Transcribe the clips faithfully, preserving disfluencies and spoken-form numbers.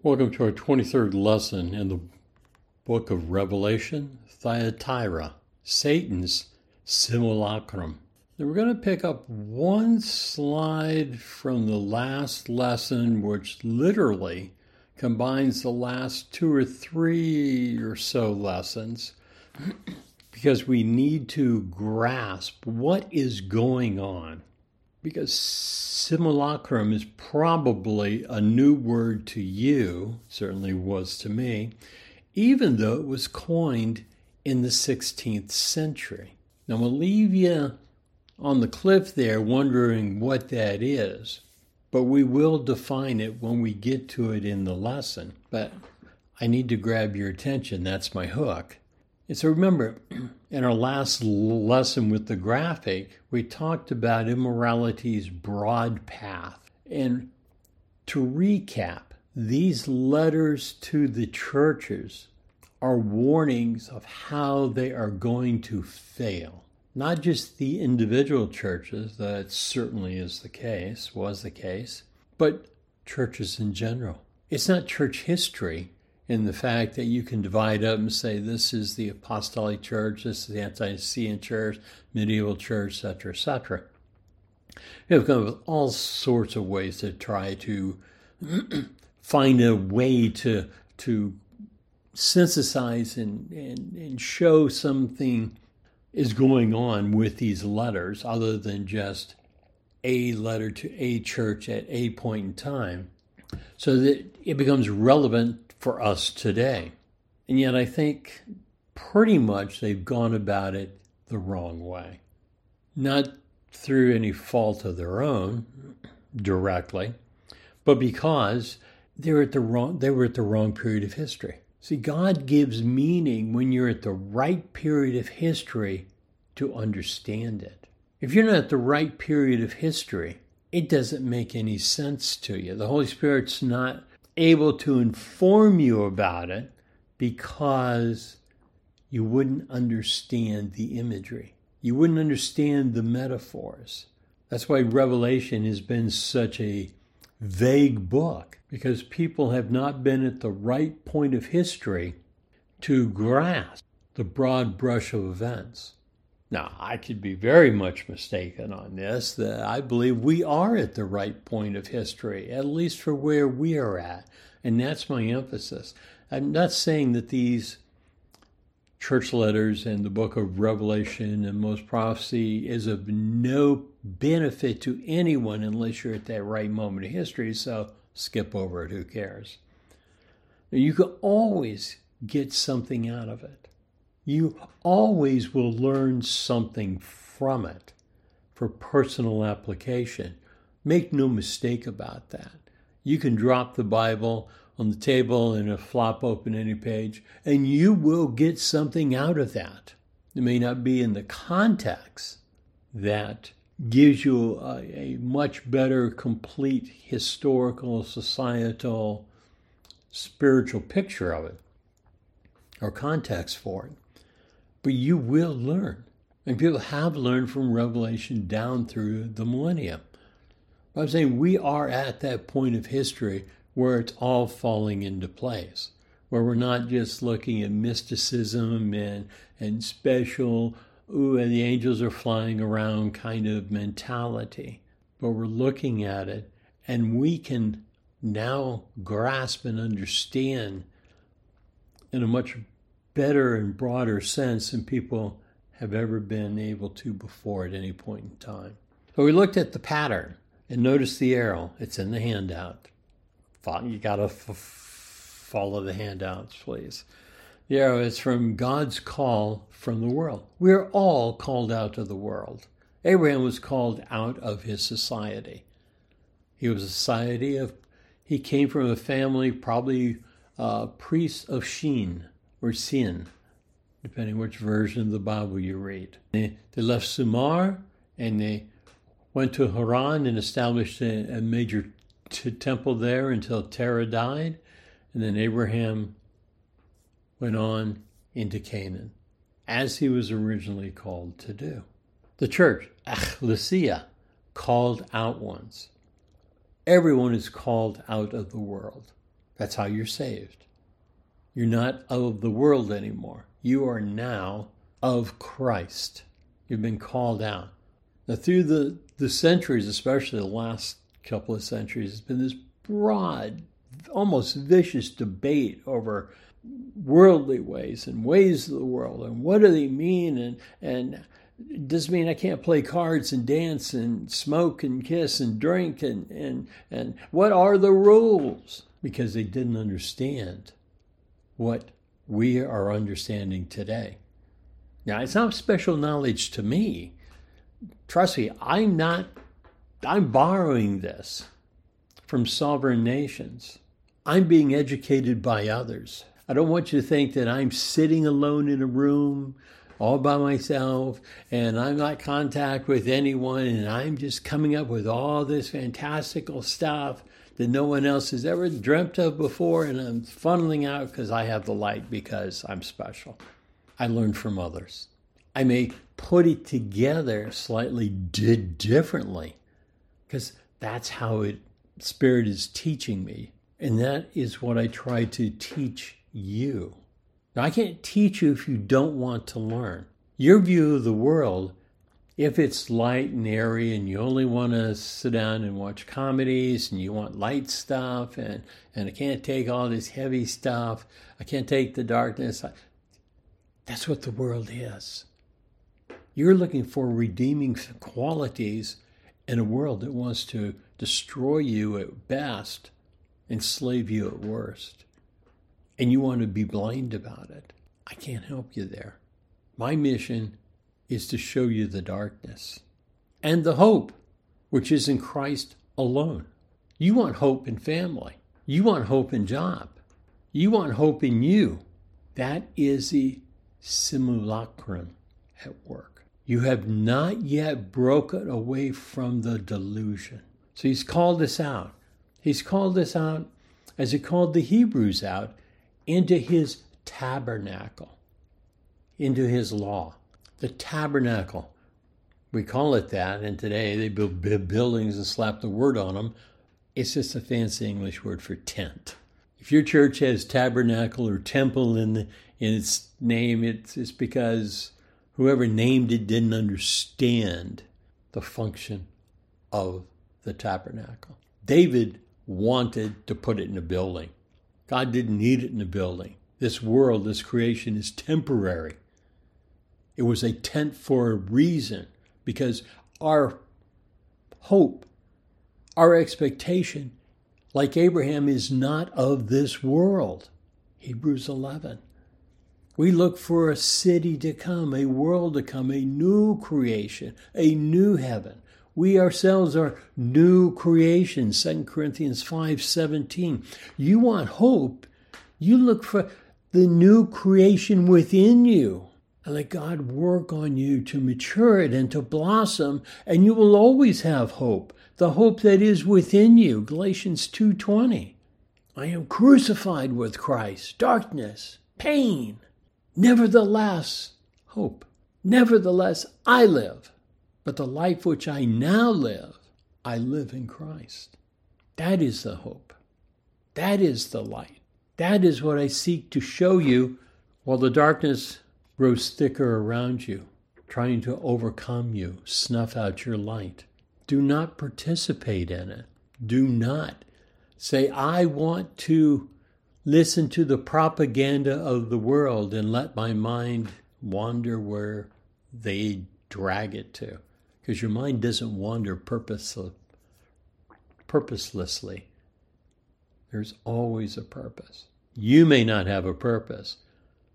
Welcome to our twenty-third lesson in the book of Revelation, Thyatira, Satan's Simulacrum. Now we're going to pick up one slide from the last lesson, which literally combines the last two or three or so lessons, because we need to grasp what is going on. Because simulacrum is probably a new word to you, certainly was to me, even though it was coined in the sixteenth century. Now, I'm going to leave you on the cliff there wondering what that is, but we will define it when we get to it in the lesson. But I need to grab your attention. That's my hook. And so remember, in our last lesson with the graphic, we talked about immorality's broad path. And to recap, these letters to the churches are warnings of how they are going to fail. Not just the individual churches, that certainly is the case, was the case, but churches in general. It's not church history. In the fact that you can divide up and say this is the apostolic church, this is the Antiochian church, medieval church, et cetera, et cetera. You have come up with all sorts of ways to try to find a way to to synthesize and, and, and show something is going on with these letters other than just a letter to a church at a point in time, so that it becomes relevant for us today. And yet I think pretty much they've gone about it the wrong way. Not through any fault of their own directly, but because they were at the wrong, they were at the wrong period of history. See, God gives meaning when you're at the right period of history to understand it. If you're not at the right period of history, it doesn't make any sense to you. The Holy Spirit's not able to inform you about it because you wouldn't understand the imagery. You wouldn't understand the metaphors. That's why Revelation has been such a vague book, because people have not been at the right point of history to grasp the broad brush of events. Now, I could be very much mistaken on this, that I believe we are at the right point of history, at least for where we are at. And that's my emphasis. I'm not saying that these church letters and the book of Revelation and most prophecy is of no benefit to anyone unless you're at that right moment of history, so skip over it, who cares? You can always get something out of it. You always will learn something from it for personal application. Make no mistake about that. You can drop the Bible on the table and a flop open any page, and you will get something out of that. It may not be in the context that gives you a, a much better, complete historical, societal, spiritual picture of it or context for it. But you will learn. And people have learned from Revelation down through the millennium. But I'm saying we are at that point of history where it's all falling into place, where we're not just looking at mysticism and, and special, ooh, and the angels are flying around kind of mentality. But we're looking at it, and we can now grasp and understand in a much better and broader sense than people have ever been able to before at any point in time. So we looked at the pattern, and notice the arrow. It's in the handout. You got to f- follow the handouts, please. The arrow is from God's call from the world. We're all called out of the world. Abraham was called out of his society. He was a society of, he came from a family, probably uh, priests of Sheen, or Sheen, depending which version of the Bible you read. They, they left Sumer and they went to Haran and established a, a major t- temple there until Terah died. And then Abraham went on into Canaan, as he was originally called to do. The church, Ecclesia, called out ones. Everyone is called out of the world. That's how you're saved. You're not of the world anymore. You are now of Christ. You've been called out. Now, through the, the centuries, especially the last couple of centuries, there's been this broad, almost vicious debate over worldly ways and ways of the world and what do they mean, and and does it mean I can't play cards and dance and smoke and kiss and drink and and, and what are the rules? Because they didn't understand what we are understanding today. Now, it's not special knowledge to me. Trust me, I'm not, I'm borrowing this from sovereign nations. I'm being educated by others. I don't want you to think that I'm sitting alone in a room all by myself and I'm not in contact with anyone and I'm just coming up with all this fantastical stuff that no one else has ever dreamt of before, and I'm funneling out because I have the light, because I'm special. I learn from others. I may put it together slightly did differently because that's how it Spirit is teaching me, and that is what I try to teach you. Now, I can't teach you if you don't want to learn. Your view of the world, if it's light and airy and you only want to sit down and watch comedies and you want light stuff and, and I can't take all this heavy stuff, I can't take the darkness, I, that's what the world is. You're looking for redeeming qualities in a world that wants to destroy you at best, enslave you at worst. And you want to be blind about it. I can't help you there. My mission is to show you the darkness and the hope, which is in Christ alone. You want hope in family. You want hope in job. You want hope in you. That is the simulacrum at work. You have not yet broken away from the delusion. So he's called us out. He's called us out, as he called the Hebrews out, into his tabernacle, into his law. The tabernacle, we call it that, and today they build buildings and slap the word on them. It's just a fancy English word for tent. If your church has tabernacle or temple in the, in its name, it's, it's because whoever named it didn't understand the function of the tabernacle. David wanted to put it in a building. God didn't need it in a building. This world, this creation is temporary. It was a tent for a reason, because our hope, our expectation, like Abraham, is not of this world. Hebrews eleven. We look for a city to come, a world to come, a new creation, a new heaven. We ourselves are new creations, Second Corinthians five seventeen. You want hope, you look for the new creation within you. And let God work on you to mature it and to blossom, and you will always have hope, the hope that is within you. Galatians two twenty. I am crucified with Christ. Darkness, pain. Nevertheless, hope. Nevertheless, I live. But the life which I now live, I live in Christ. That is the hope. That is the light. That is what I seek to show you while the darkness grows thicker around you, trying to overcome you, snuff out your light. Do not participate in it. Do not say, I want to listen to the propaganda of the world and let my mind wander where they drag it to. Because your mind doesn't wander purposel- purposelessly. There's always a purpose. You may not have a purpose.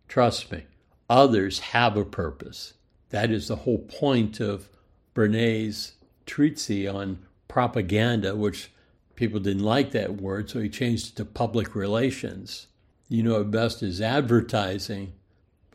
Trust me. Others have a purpose. That is the whole point of Bernays' treatise on propaganda, which people didn't like that word, so he changed it to public relations. You know it best as advertising,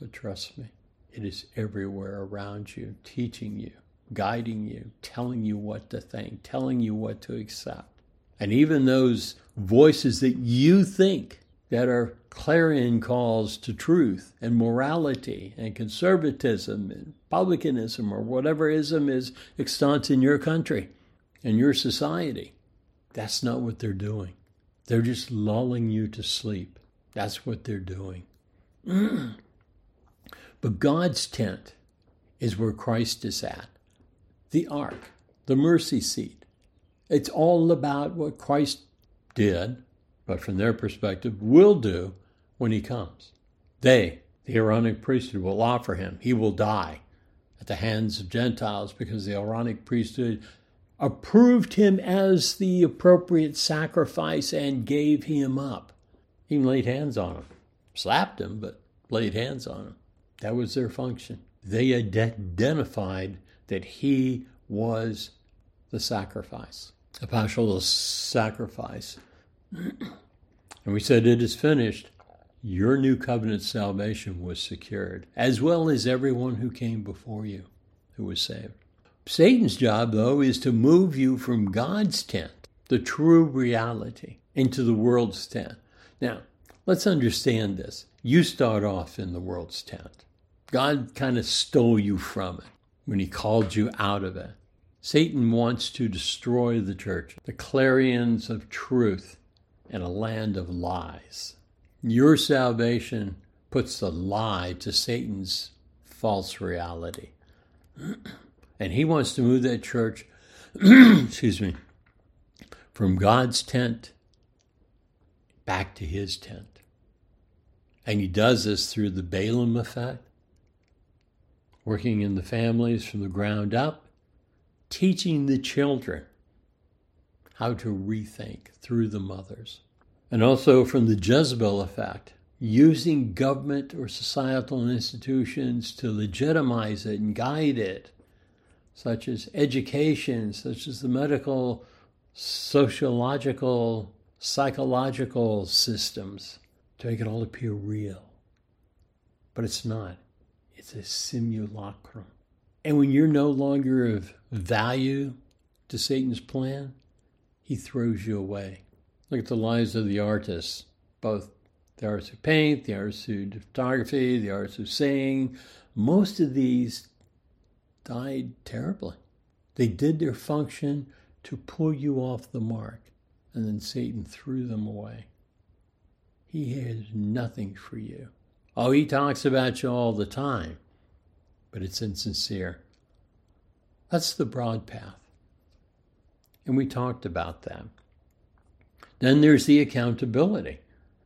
but trust me, it is everywhere around you, teaching you, guiding you, telling you what to think, telling you what to accept. And even those voices that you think that are clarion calls to truth and morality and conservatism and republicanism or whatever ism is extant in your country and your society. That's not what they're doing. They're just lulling you to sleep. That's what they're doing. But God's tent is where Christ is at. The ark, the mercy seat. It's all about what Christ did, but from their perspective, will do when he comes. They, the Aaronic priesthood, will offer him. He will die at the hands of Gentiles because the Aaronic priesthood approved him as the appropriate sacrifice and gave him up. Even laid hands on him. Slapped him, but laid hands on him. That was their function. They identified that he was the sacrifice, the paschal sacrifice. And we said, it is finished. Your new covenant salvation was secured, as well as everyone who came before you who was saved. Satan's job, though, is to move you from God's tent, the true reality, into the world's tent. Now, let's understand this. You start off in the world's tent. God kind of stole you from it when he called you out of it. Satan wants to destroy the church, the clarions of truth, and a land of lies. Your salvation puts the lie to Satan's false reality. And he wants to move that church, excuse me, from God's tent back to his tent. And he does this through the Balaam effect, working in the families from the ground up, teaching the children how to rethink through the mothers. And also from the Jezebel effect, using government or societal institutions to legitimize it and guide it, such as education, such as the medical, sociological, psychological systems, to make it all appear real. But it's not. It's a simulacrum. And when you're no longer of value to Satan's plan, he throws you away. Look at the lives of the artists, both the artists who paint, the artists who do photography, the artists who sing. Most of these died terribly. They did their function to pull you off the mark, and then Satan threw them away. He has nothing for you. Oh, he talks about you all the time, but it's insincere. That's the broad path. And we talked about that. Then there's the accountability.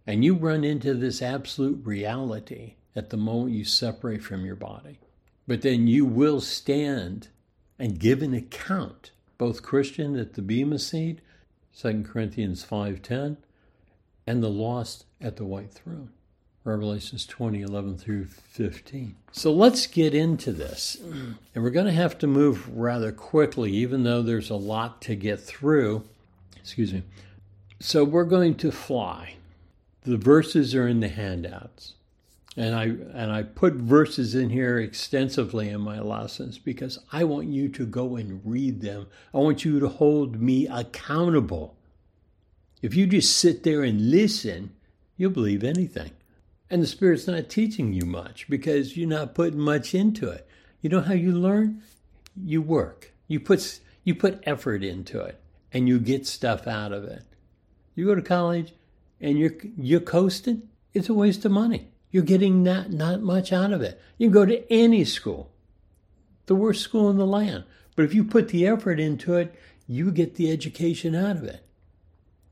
And you run into this absolute reality at the moment you separate from your body. But then you will stand and give an account, both Christian at the Bema Seat, Second Corinthians five ten, and the lost at the White Throne, Revelations twenty, eleven through fifteen. So let's get into this. And we're going to have to move rather quickly, even though there's a lot to get through. Excuse me. So we're going to fly. The verses are in the handouts. And I and I put verses in here extensively in my lessons because I want you to go and read them. I want you to hold me accountable. If you just sit there and listen, you'll believe anything. And the Spirit's not teaching you much because you're not putting much into it. You know how you learn? You work. You put, you put effort into it, and you get stuff out of it. You go to college and you're, you're coasting, it's a waste of money. You're getting not, not much out of it. You can go to any school, the worst school in the land. But if you put the effort into it, you get the education out of it.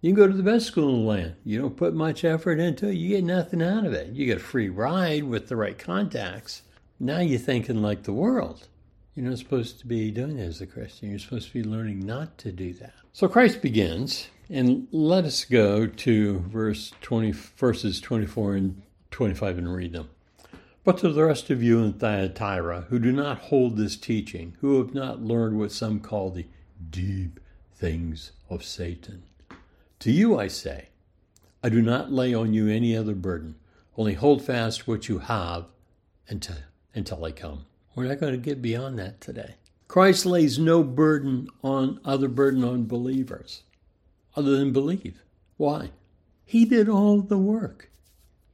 You can go to the best school in the land. You don't put much effort into it, you get nothing out of it. You get a free ride with the right contacts. Now you're thinking like the world. You're not supposed to be doing that as a Christian. You're supposed to be learning not to do that. So Christ begins, and let us go to verse twenty, verses twenty-four and twenty-five and read them. But to the rest of you in Thyatira, who do not hold this teaching, who have not learned what some call the deep things of Satan, to you I say, I do not lay on you any other burden, only hold fast what you have until, until I come. We're not going to get beyond that today. Christ lays no burden on other burden on believers other than believe. Why? He did all the work.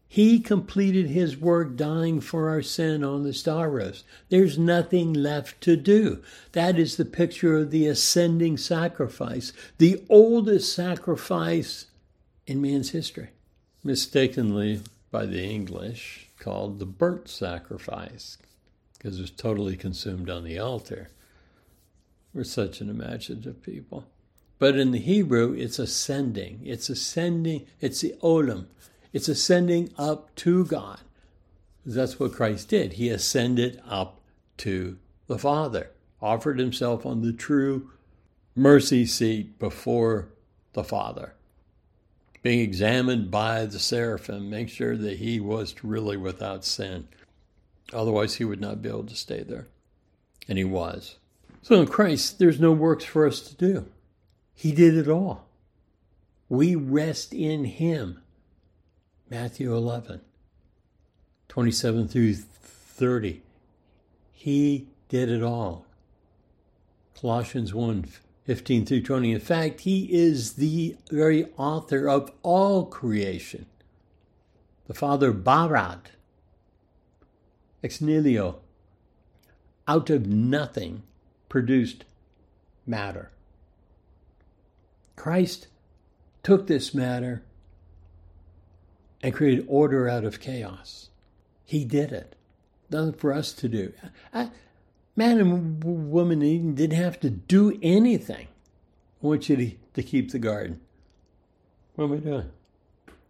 He completed his work dying for our sin on the stauros. There's nothing left to do. That is the picture of the ascending sacrifice, the oldest sacrifice in man's history, mistakenly by the English called the burnt sacrifice, because it was totally consumed on the altar. We're such an imaginative people. But in the Hebrew, it's ascending. It's ascending. It's the olam. It's ascending up to God. That's what Christ did. He ascended up to the Father, offered himself on the true mercy seat before the Father, being examined by the seraphim, make sure that he was really without sin. Otherwise, he would not be able to stay there. And he was. So in Christ, there's no works for us to do. He did it all. We rest in him. Matthew eleven, twenty-seven through thirty. He did it all. Colossians one, fifteen through twenty. In fact, he is the very author of all creation. The Father barad, ex nihilo, out of nothing, produced matter. Christ took this matter and created order out of chaos. He did it. Nothing for us to do. I, man and woman Eden didn't have to do anything. I want you to, to keep the garden. What am I doing?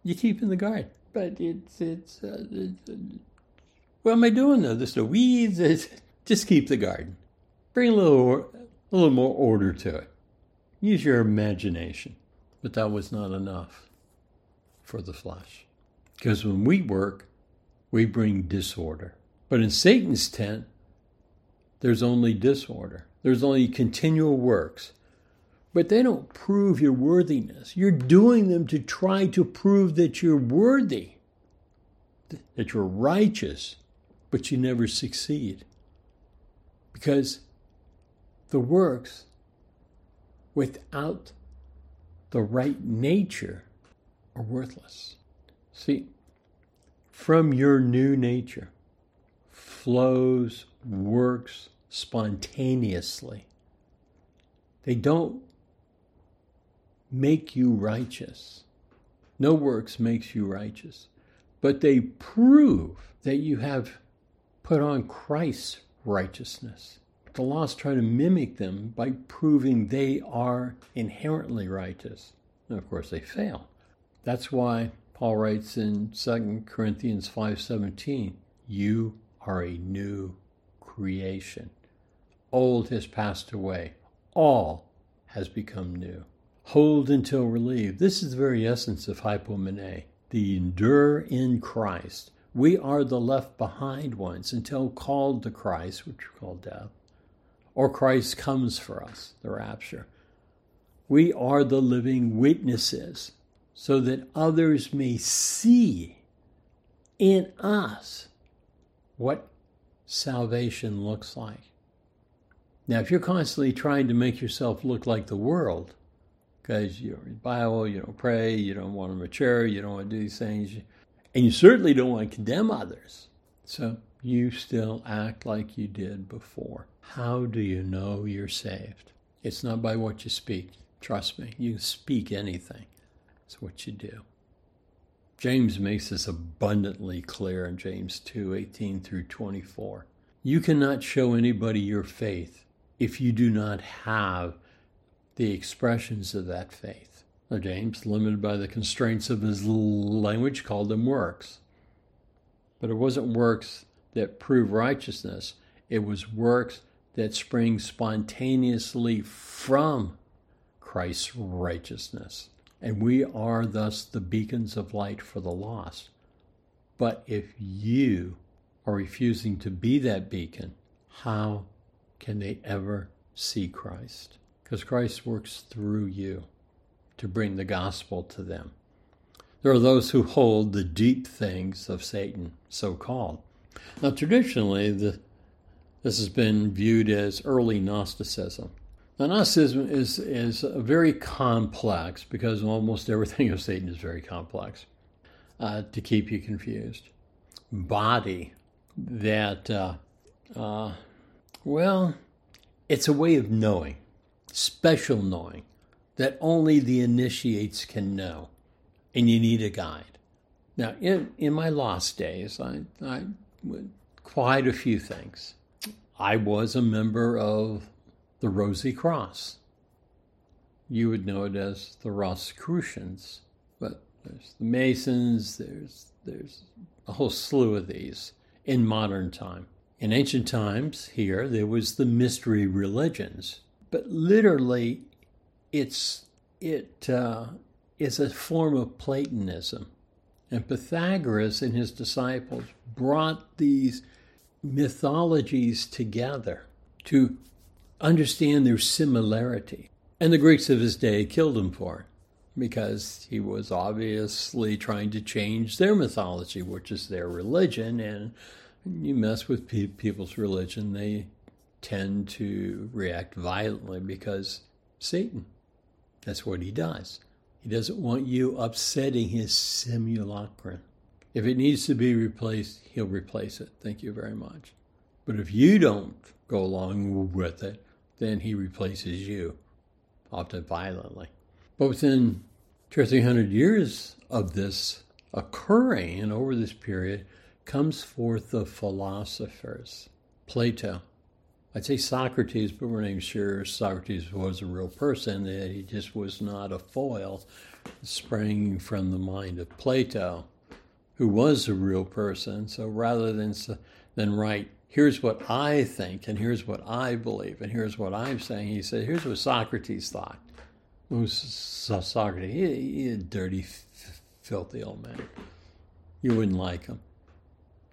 You keep in the garden. But it's, it's, uh, it's uh, what am I doing though? There's no weeds. It's, just keep the garden. Bring a little, a little more order to it. Use your imagination. But that was not enough for the flesh. Because when we work, we bring disorder. But in Satan's tent, there's only disorder. There's only continual works. But they don't prove your worthiness. You're doing them to try to prove that you're worthy, that you're righteous, but you never succeed. Because the works, without the right nature, are worthless. See, from your new nature flows works spontaneously. They don't make you righteous. No works makes you righteous. But they prove that you have put on Christ's righteousness. The laws try to mimic them by proving they are inherently righteous. And of course, they fail. That's why Paul writes in Second Corinthians five seventeen, you are a new creation. Old has passed away. All has become new. Hold until relieved. This is the very essence of hypomene, the endure in Christ. We are the left behind ones until called to Christ, which we call death, or Christ comes for us, the rapture. We are the living witnesses so that others may see in us what salvation looks like. Now, if you're constantly trying to make yourself look like the world, because you don't read the Bible, you don't pray, you don't want to mature, you don't want to do these things, and you certainly don't want to condemn others, so you still act like you did before. How do you know you're saved? It's not by what you speak. Trust me, you can speak anything. It's what you do. James makes this abundantly clear in James two, eighteen through twenty-four. You cannot show anybody your faith if you do not have the expressions of that faith. Now, James, limited by the constraints of his language, called them works. But it wasn't works that prove righteousness. It was works that spring spontaneously from Christ's righteousness. And we are thus the beacons of light for the lost. But if you are refusing to be that beacon, how can they ever see Christ? Because Christ works through you to bring the gospel to them. There are those who hold the deep things of Satan, so-called. Now, traditionally, the, this has been viewed as early Gnosticism. Now, Gnosticism is, is very complex because almost everything of Satan is very complex uh, to keep you confused. Body, that, uh, uh, well, it's a way of knowing, special knowing, that only the initiates can know. and you need a guide. Now, in, in my lost days, I, I would quite a few things. I was a member of the Rosy Cross. You would know it as the Rosicrucians, but there's the Masons, there's there's a whole slew of these in modern time. In ancient times here, there was the mystery religions, but literally it's it uh, is a form of Platonism. And Pythagoras and his disciples brought these mythologies together to understand their similarity. And the Greeks of his day killed him for it, because he was obviously trying to change their mythology, which is their religion. And you mess with pe- people's religion, they tend to react violently, because Satan, that's what he does. He doesn't want you upsetting his simulacrum. If it needs to be replaced, he'll replace it. Thank you very much. But if you don't go along with it, then he replaces you, often violently. But within two or three hundred years of this occurring, and over this period, comes forth the philosophers. Plato. I'd say Socrates, but we're not even sure Socrates was a real person, that he just was not a foil sprang from the mind of Plato, who was a real person. So rather than than write, here's what I think, and here's what I believe, and here's what I'm saying, he said, here's what Socrates thought. Who's Socrates? He, he's a dirty, f- filthy old man. You wouldn't like him.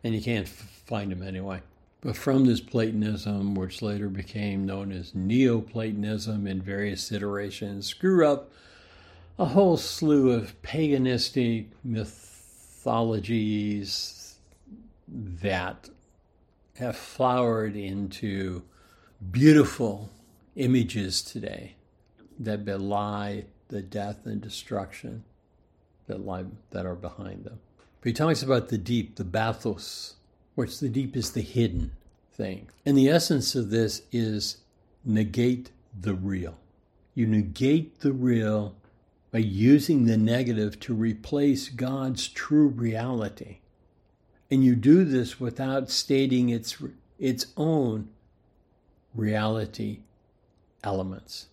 And you can't f- find him anyway. But from this Platonism, which later became known as Neo-Platonism in various iterations, screw up a whole slew of paganistic mythologies that have flowered into beautiful images today that belie the death and destruction that lie, that are behind them. But he talks about the deep, the bathos, which the deep is the hidden thing. And the essence of this is negate the real. You negate the real by using the negative to replace God's true reality. And you do this without stating its its own reality elements.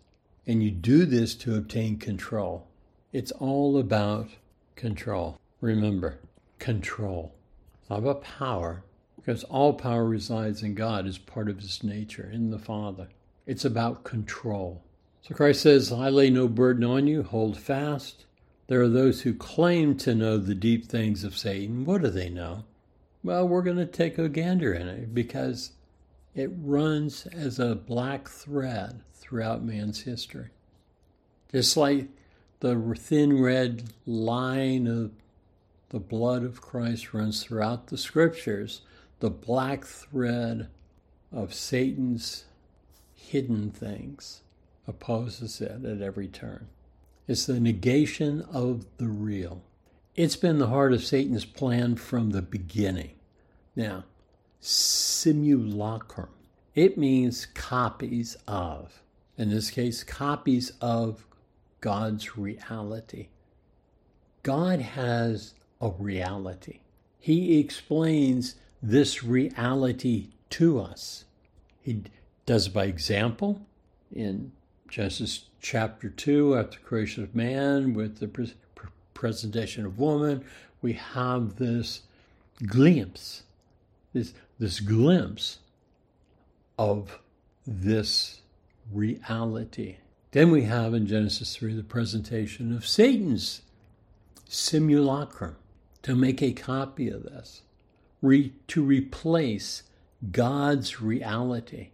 And you do this to obtain control. It's all about control. Remember, control. It's not about power, because all power resides in God as part of his nature, in the Father. It's about control. So Christ says, I lay no burden on you, hold fast. There are those who claim to know the deep things of Satan. What do they know? Well, we're going to take a gander in it, because it runs as a black thread throughout man's history. Just like the thin red line of the blood of Christ runs throughout the scriptures, the black thread of Satan's hidden things opposes it at every turn. It's the negation of the real. It's been the heart of Satan's plan from the beginning. Now, simulacrum. It means copies of. In this case, copies of God's reality. God has a reality. He explains this reality to us. He does it by example in Genesis chapter two, after the creation of man, with the pre- presentation of woman, we have this glimpse, this, this glimpse of this reality. Then we have in Genesis three the presentation of Satan's simulacrum to make a copy of this, re, to replace God's reality.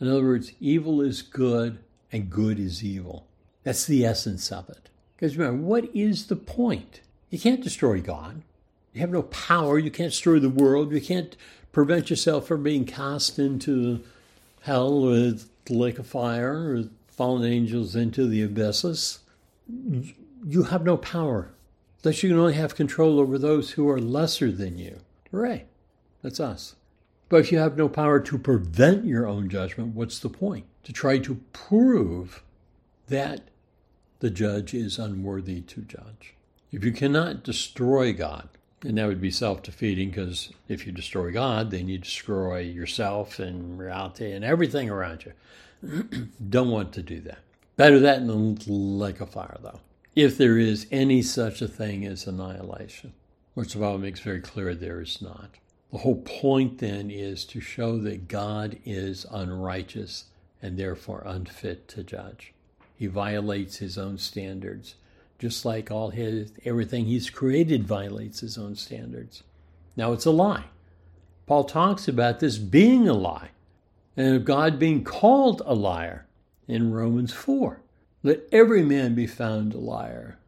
In other words, evil is good and good is evil. That's the essence of it. Because remember, what is the point? You can't destroy God. You have no power. You can't destroy the world. You can't prevent yourself from being cast into hell with the lake of fire or fallen angels into the abysses. You have no power. Thus you can only have control over those who are lesser than you. Hooray. That's us. But if you have no power to prevent your own judgment, what's the point? To try to prove that the judge is unworthy to judge. If you cannot destroy God, and that would be self-defeating, because if you destroy God, then you destroy yourself and reality and everything around you. Don't want to do that. Better that than like a fire, though. If there is any such a thing as annihilation, which the Bible makes very clear there is not. The whole point then is to show that God is unrighteous and therefore unfit to judge. He violates his own standards, just like all his everything he's created violates his own standards. Now it's a lie. Paul talks about this being a lie and of God being called a liar in Romans four. Let every man be found a liar,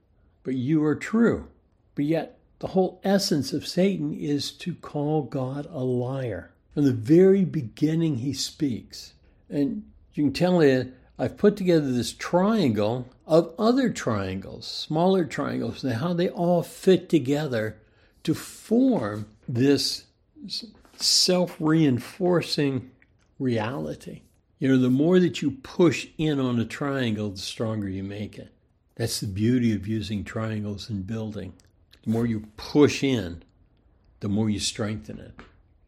but you are true. But yet the whole essence of Satan is to call God a liar. From the very beginning he speaks. And you can tell it, I've put together this triangle of other triangles, smaller triangles, and how they all fit together to form this self-reinforcing reality. You know, the more that you push in on a triangle, the stronger you make it. That's the beauty of using triangles in building. The more you push in, the more you strengthen it,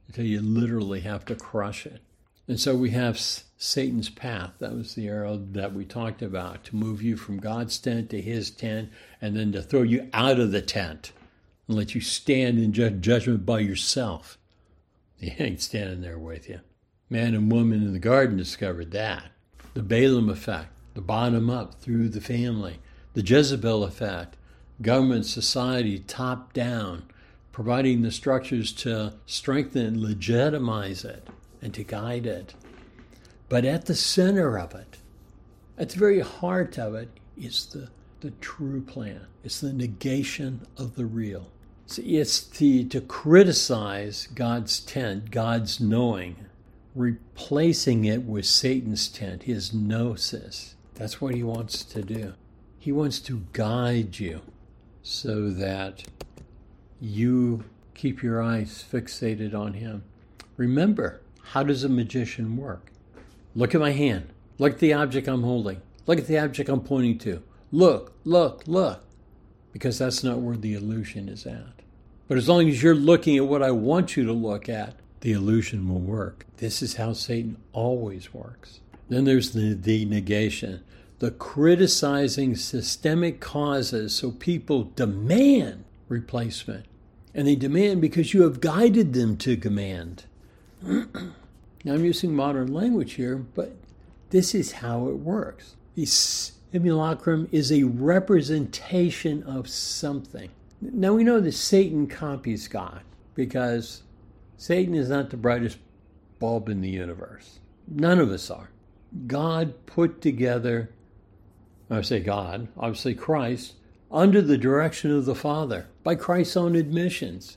until you literally have to crush it. And so we have Satan's path. That was the arrow that we talked about, to move you from God's tent to his tent, and then to throw you out of the tent and let you stand in ju- judgment by yourself. He ain't standing there with you. Man and woman in the garden discovered that. The Balaam effect, the bottom up through the family. The Jezebel effect, government, society, top down, providing the structures to strengthen and legitimize it and to guide it. But at the center of it, at the very heart of it, is the, the true plan. It's the negation of the real. So it's the, to criticize God's tent, God's knowing, replacing it with Satan's tent, his gnosis. That's what he wants to do. He wants to guide you so that you keep your eyes fixated on him. Remember, how does a magician work? Look at my hand. Look at the object I'm holding. Look at the object I'm pointing to. Look, look, look. Because that's not where the illusion is at. But as long as you're looking at what I want you to look at, the illusion will work. This is how Satan always works. Then there's the, the negation, the criticizing systemic causes, so people demand replacement. And they demand because you have guided them to command. Now, I'm using modern language here, but this is how it works. The simulacrum is a representation of something. Now, we know that Satan copies God because Satan is not the brightest bulb in the universe. None of us are. God put together, I say God, obviously Christ, under the direction of the Father, by Christ's own admissions.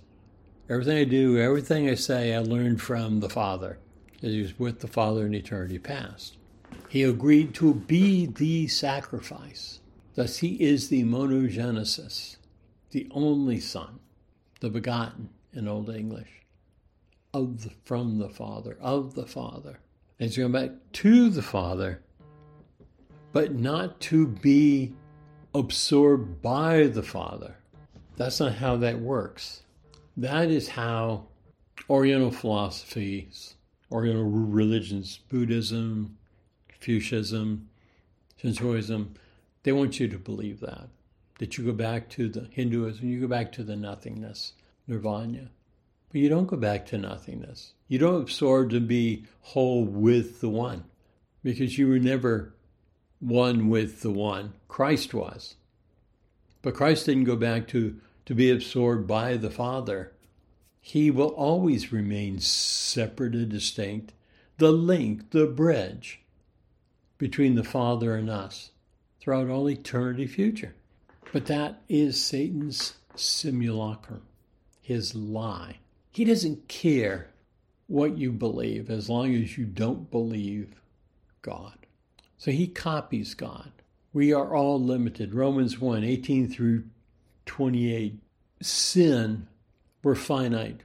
Everything I do, everything I say, I learned from the Father. He was with the Father in eternity past. He agreed to be the sacrifice. Thus he is the monogenesis, the only Son, the begotten in Old English, of the, from the Father, of the Father. And he's going back to the Father, but not to be absorbed by the Father. That's not how that works. That is how Oriental philosophies, Oriental religions, Buddhism, Confucianism, Shintoism, they want you to believe that, that you go back to the Hinduism, you go back to the nothingness, nirvana. But you don't go back to nothingness. You don't absorb to be whole with the one, because you were never one with the one. Christ was. But Christ didn't go back to, to be absorbed by the Father. He will always remain separate and distinct, the link, the bridge between the Father and us throughout all eternity future. But that is Satan's simulacrum, his lie. He doesn't care what you believe as long as you don't believe God. So he copies God. We are all limited. Romans one, eighteen through twenty-eight, sin, we're finite.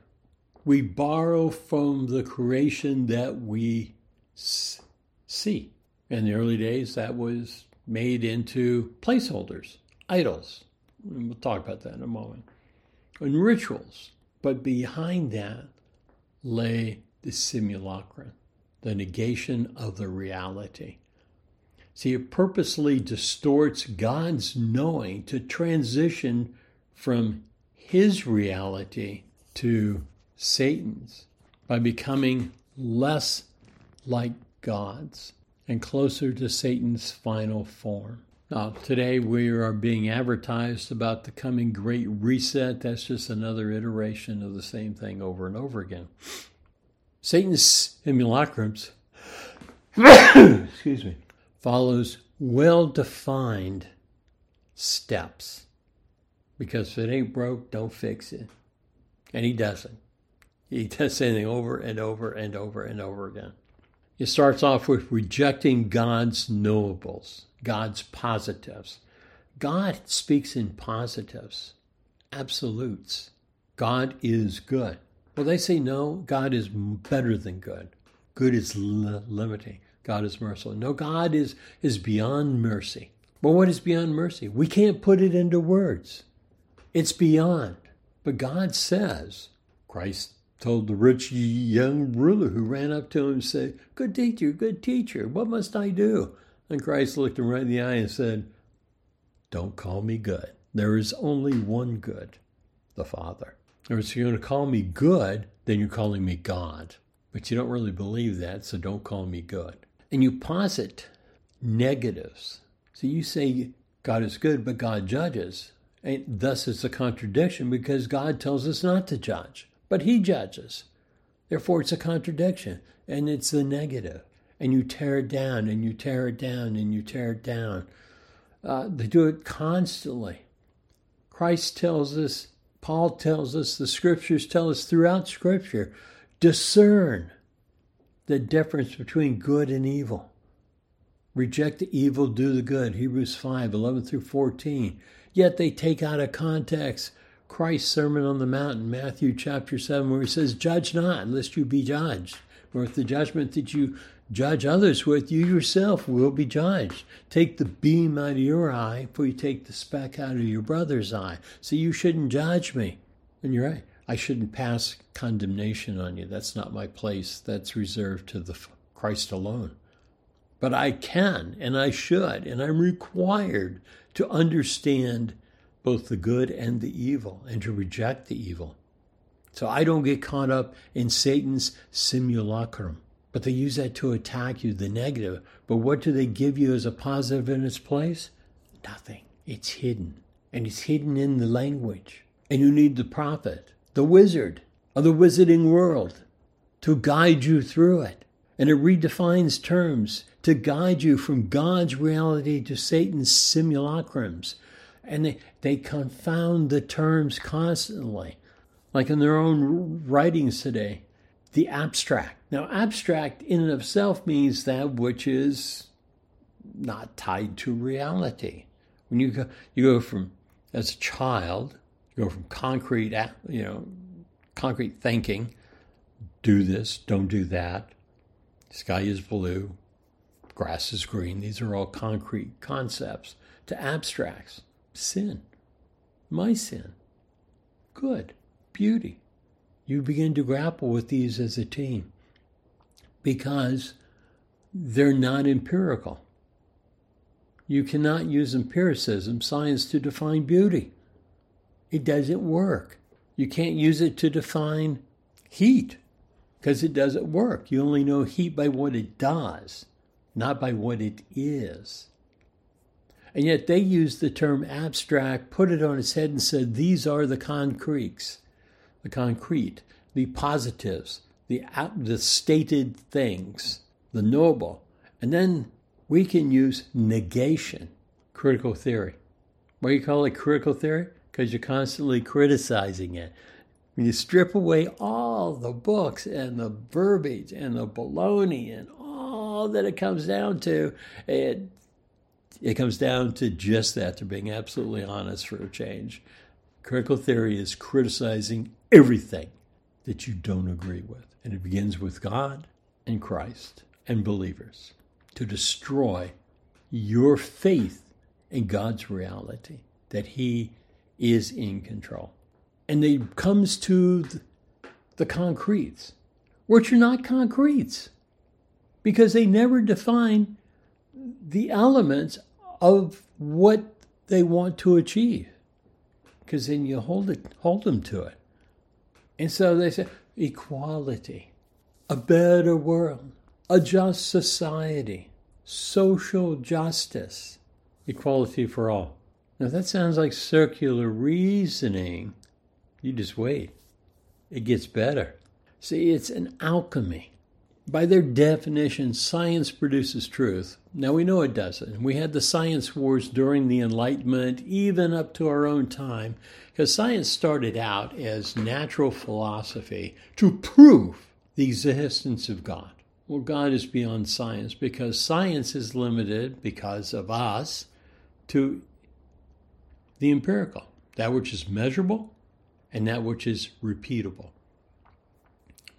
We borrow from the creation that we see. In the early days, that was made into placeholders, idols. and we'll talk about that in a moment, and rituals. But behind that lay the simulacra, the negation of the reality. See, it purposely distorts God's knowing to transition from his reality to Satan's by becoming less like God's and closer to Satan's final form. Now, today we are being advertised about the coming Great Reset. That's just another iteration of the same thing over and over again. Satan's simulacrums, excuse me, follows well-defined steps, because if it ain't broke, don't fix it. And he doesn't. He does the same thing over and over and over and over again. It starts off with rejecting God's knowables, God's positives. God speaks in positives, absolutes. God is good. Well, they say no, God is better than good. Good is li- limiting. God is merciful. No, God is, is beyond mercy. But what is beyond mercy? We can't put it into words. It's beyond. But God says, Christ told the rich young ruler who ran up to him and said, "Good teacher, good teacher, what must I do?" And Christ looked him right in the eye and said, "Don't call me good. There is only one good, the Father. Or if you're going to call me good, then you're calling me God. But you don't really believe that, so don't call me good." And you posit negatives. So you say God is good, but God judges. And thus it's a contradiction, because God tells us not to judge, but he judges. Therefore, it's a contradiction, and it's the negative. And you tear it down, and you tear it down, and you tear it down. Uh, they do it constantly. Christ tells us, Paul tells us, the scriptures tell us throughout scripture, discern the difference between good and evil. Reject the evil, do the good. Hebrews five, eleven through fourteen. Yet they take out of context Christ's Sermon on the Mount in Matthew chapter seven, where he says, "Judge not, lest you be judged. For with the judgment that you judge others with, you yourself will be judged. Take the beam out of your eye, for you take the speck out of your brother's eye." So you shouldn't judge me. And you're right. I shouldn't pass condemnation on you. That's not my place. That's reserved to the Christ alone. But I can, and I should, and I'm required to understand both the good and the evil, and to reject the evil. So I don't get caught up in Satan's simulacrum. But they use that to attack you, the negative. But what do they give you as a positive in its place? Nothing. It's hidden. And it's hidden in the language. And you need the prophet, the wizard of the wizarding world, to guide you through it. And it redefines terms to guide you from God's reality to Satan's simulacrums. And they, they confound the terms constantly, like in their own writings today. The abstract. Now, abstract in and of itself means that which is not tied to reality. When you go, you go from, as a child, you go from concrete, you know, concrete thinking, do this, don't do that, sky is blue, grass is green. These are all concrete concepts, to abstracts. Sin, my sin, good, beauty. You begin to grapple with these as a team because they're not empirical. You cannot use empiricism, science, to define beauty. It doesn't work. You can't use it to define heat because it doesn't work. You only know heat by what it does, not by what it is. And yet they used the term abstract, put it on its head, and said, these are the concretes, the concrete, the positives, the, the stated things, the knowable. And then we can use negation, critical theory. Why do you call it critical theory? Because you're constantly criticizing it. When you strip away all the books and the verbiage and the baloney and all that it comes down to, it it comes down to just that, to being absolutely honest for a change. Critical theory is criticizing everything that you don't agree with. And it begins with God and Christ and believers to destroy your faith in God's reality, that he is in control. And it comes to the concretes, which are not concretes, because they never define the elements of what they want to achieve, because then you hold it, hold them to it. And so they say, equality, a better world, a just society, social justice, equality for all. Now that sounds like circular reasoning. You just wait. It gets better. See, it's an alchemy. By their definition, science produces truth. Now we know it doesn't. We had the science wars during the Enlightenment, even up to our own time, because science started out as natural philosophy to prove the existence of God. Well, God is beyond science because science is limited, because of us, to the empirical, that which is measurable and that which is repeatable.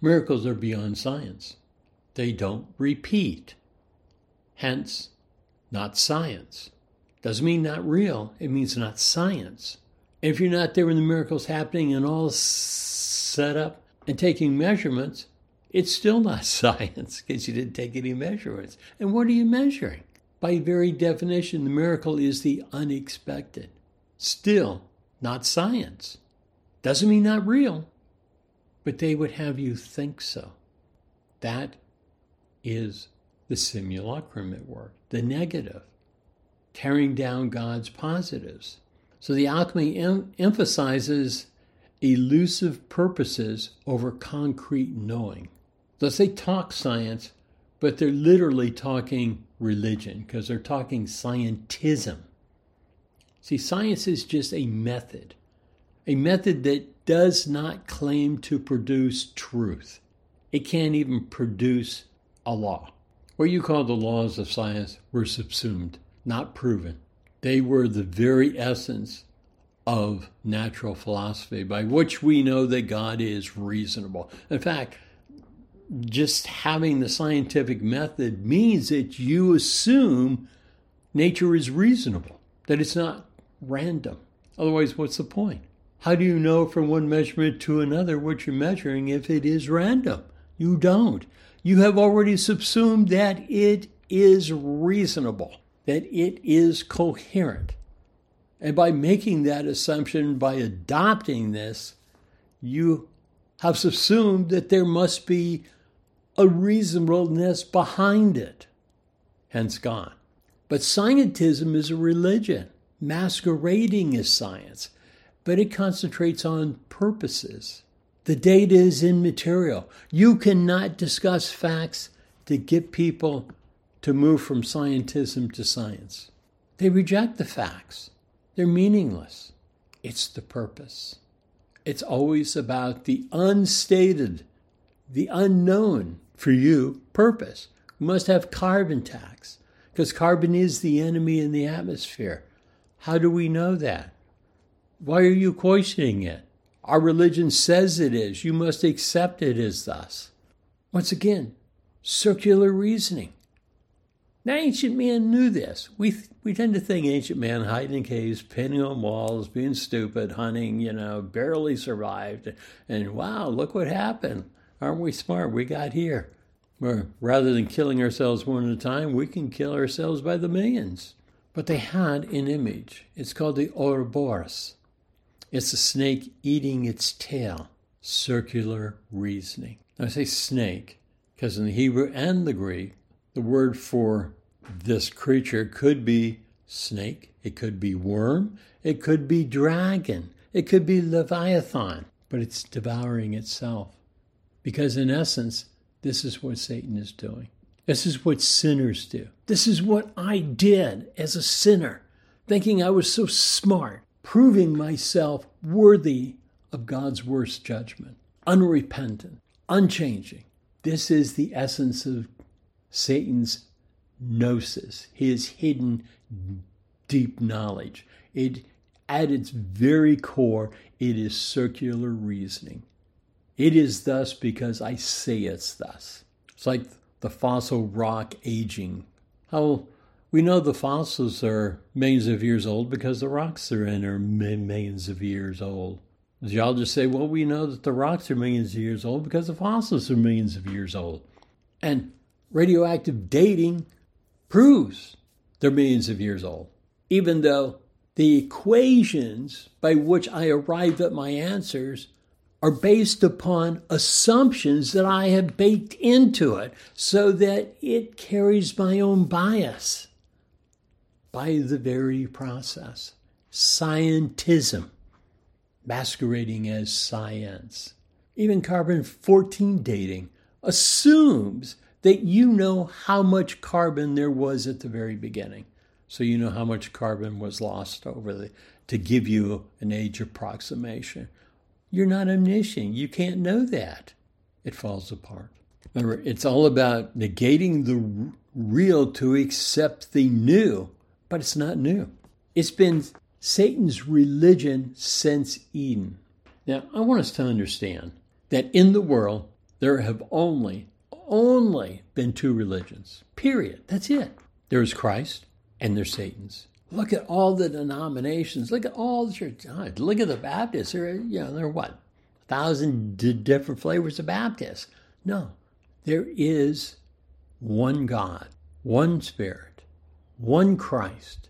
Miracles are beyond science. They don't repeat. Hence, not science. Doesn't mean not real. It means not science. If you're not there when the miracle's happening and all set up and taking measurements, it's still not science because you didn't take any measurements. And what are you measuring? By very definition, the miracle is the unexpected. Still, not science. Doesn't mean not real. But they would have you think so. That is the simulacrum at work, the negative, tearing down God's positives. So the alchemy em- emphasizes elusive purposes over concrete knowing. Thus they talk science, but they're literally talking religion because they're talking scientism. See, science is just a method, a method that does not claim to produce truth. It can't even produce a law. What you call the laws of science were subsumed, not proven. They were the very essence of natural philosophy, by which we know that God is reasonable. In fact, just having the scientific method means that you assume nature is reasonable, that it's not random. Otherwise, what's the point? How do you know from one measurement to another what you're measuring if it is random? You don't. You have already subsumed that it is reasonable, that it is coherent. And by making that assumption, by adopting this, you have subsumed that there must be a reasonableness behind it. Hence God. But scientism is a religion, masquerading as science. But it concentrates on purposes. The data is immaterial. You cannot discuss facts to get people to move from scientism to science. They reject the facts. They're meaningless. It's the purpose. It's always about the unstated, the unknown, for you, purpose. We must have carbon tax, because carbon is the enemy in the atmosphere. How do we know that? Why are you questioning it? Our religion says it is. You must accept it as thus. Once again, circular reasoning. Now, ancient man knew this. We we tend to think ancient man hiding in caves, pinning on walls, being stupid, hunting, you know, barely survived. And wow, look what happened. Aren't we smart? We got here. Where rather than killing ourselves one at a time, we can kill ourselves by the millions. But they had an image. It's called the Ouroboros. It's a snake eating its tail. Circular reasoning. I say snake because in the Hebrew and the Greek, the word for this creature could be snake, it could be worm, it could be dragon, it could be Leviathan, but it's devouring itself. Because in essence, this is what Satan is doing. This is what sinners do. This is what I did as a sinner, thinking I was so smart, proving myself worthy of God's worst judgment, unrepentant, unchanging. This is the essence of Satan's gnosis, his hidden deep knowledge. It, at its very core, it is circular reasoning. It is thus because I say it's thus. It's like the fossil rock aging. How We know the fossils are millions of years old because the rocks they're in are millions of years old. Geologists say, well, we know that the rocks are millions of years old because the fossils are millions of years old. And radioactive dating proves they're millions of years old, even though the equations by which I arrived at my answers are based upon assumptions that I have baked into it so that it carries my own bias by the very process. Scientism, masquerading as science. Even carbon fourteen dating assumes that you know how much carbon there was at the very beginning. So you know how much carbon was lost over the, to give you an age approximation. You're not omniscient. You can't know that. It falls apart. Remember, it's all about negating the real to accept the new, but it's not new. It's been Satan's religion since Eden. Now, I want us to understand that in the world, there have only, only been two religions, period. That's it. There's Christ and there's Satan's. Look at all the denominations. Look at all the churches. Look at the Baptists. They're, you know, they're what? A thousand d- different flavors of Baptists. No, there is one God, one Spirit, one Christ,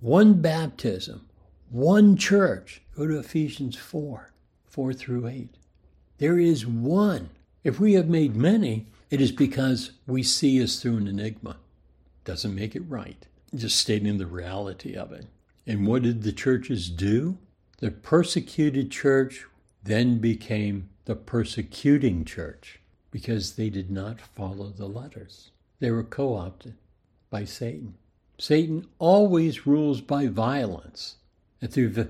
one baptism, one church. Go to Ephesians four, four through eight. There is one. If we have made many, it is because we see us through an enigma. Doesn't make it right. Just stating the reality of it. And what did the churches do? The persecuted church then became the persecuting church because they did not follow the letters. They were co-opted by Satan. Satan always rules by violence. And through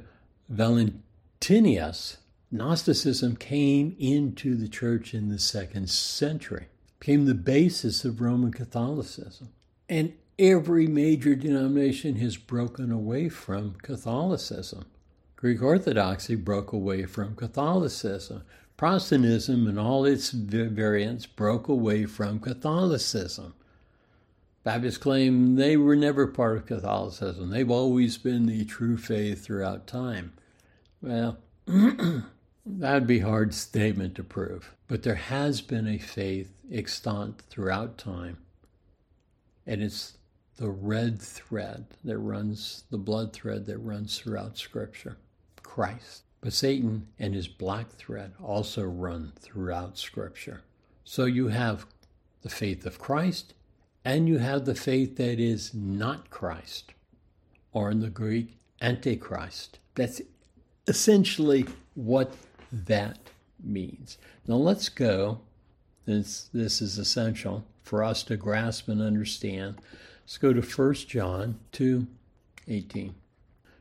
Valentinus, Gnosticism came into the church in the second century. It became the basis of Roman Catholicism. And every major denomination has broken away from Catholicism. Greek Orthodoxy broke away from Catholicism. Protestantism and all its variants broke away from Catholicism. Baptists claim they were never part of Catholicism. They've always been the true faith throughout time. Well, that would be a hard statement to prove. But there has been a faith extant throughout time, and it's the red thread that runs, the blood thread that runs throughout Scripture, Christ. But Satan and his black thread also run throughout Scripture. So you have the faith of Christ, and you have the faith that is not Christ, or in the Greek, Antichrist. That's essentially what that means. Now let's go, since this is essential for us to grasp and understand. Let's go to First John two eighteen.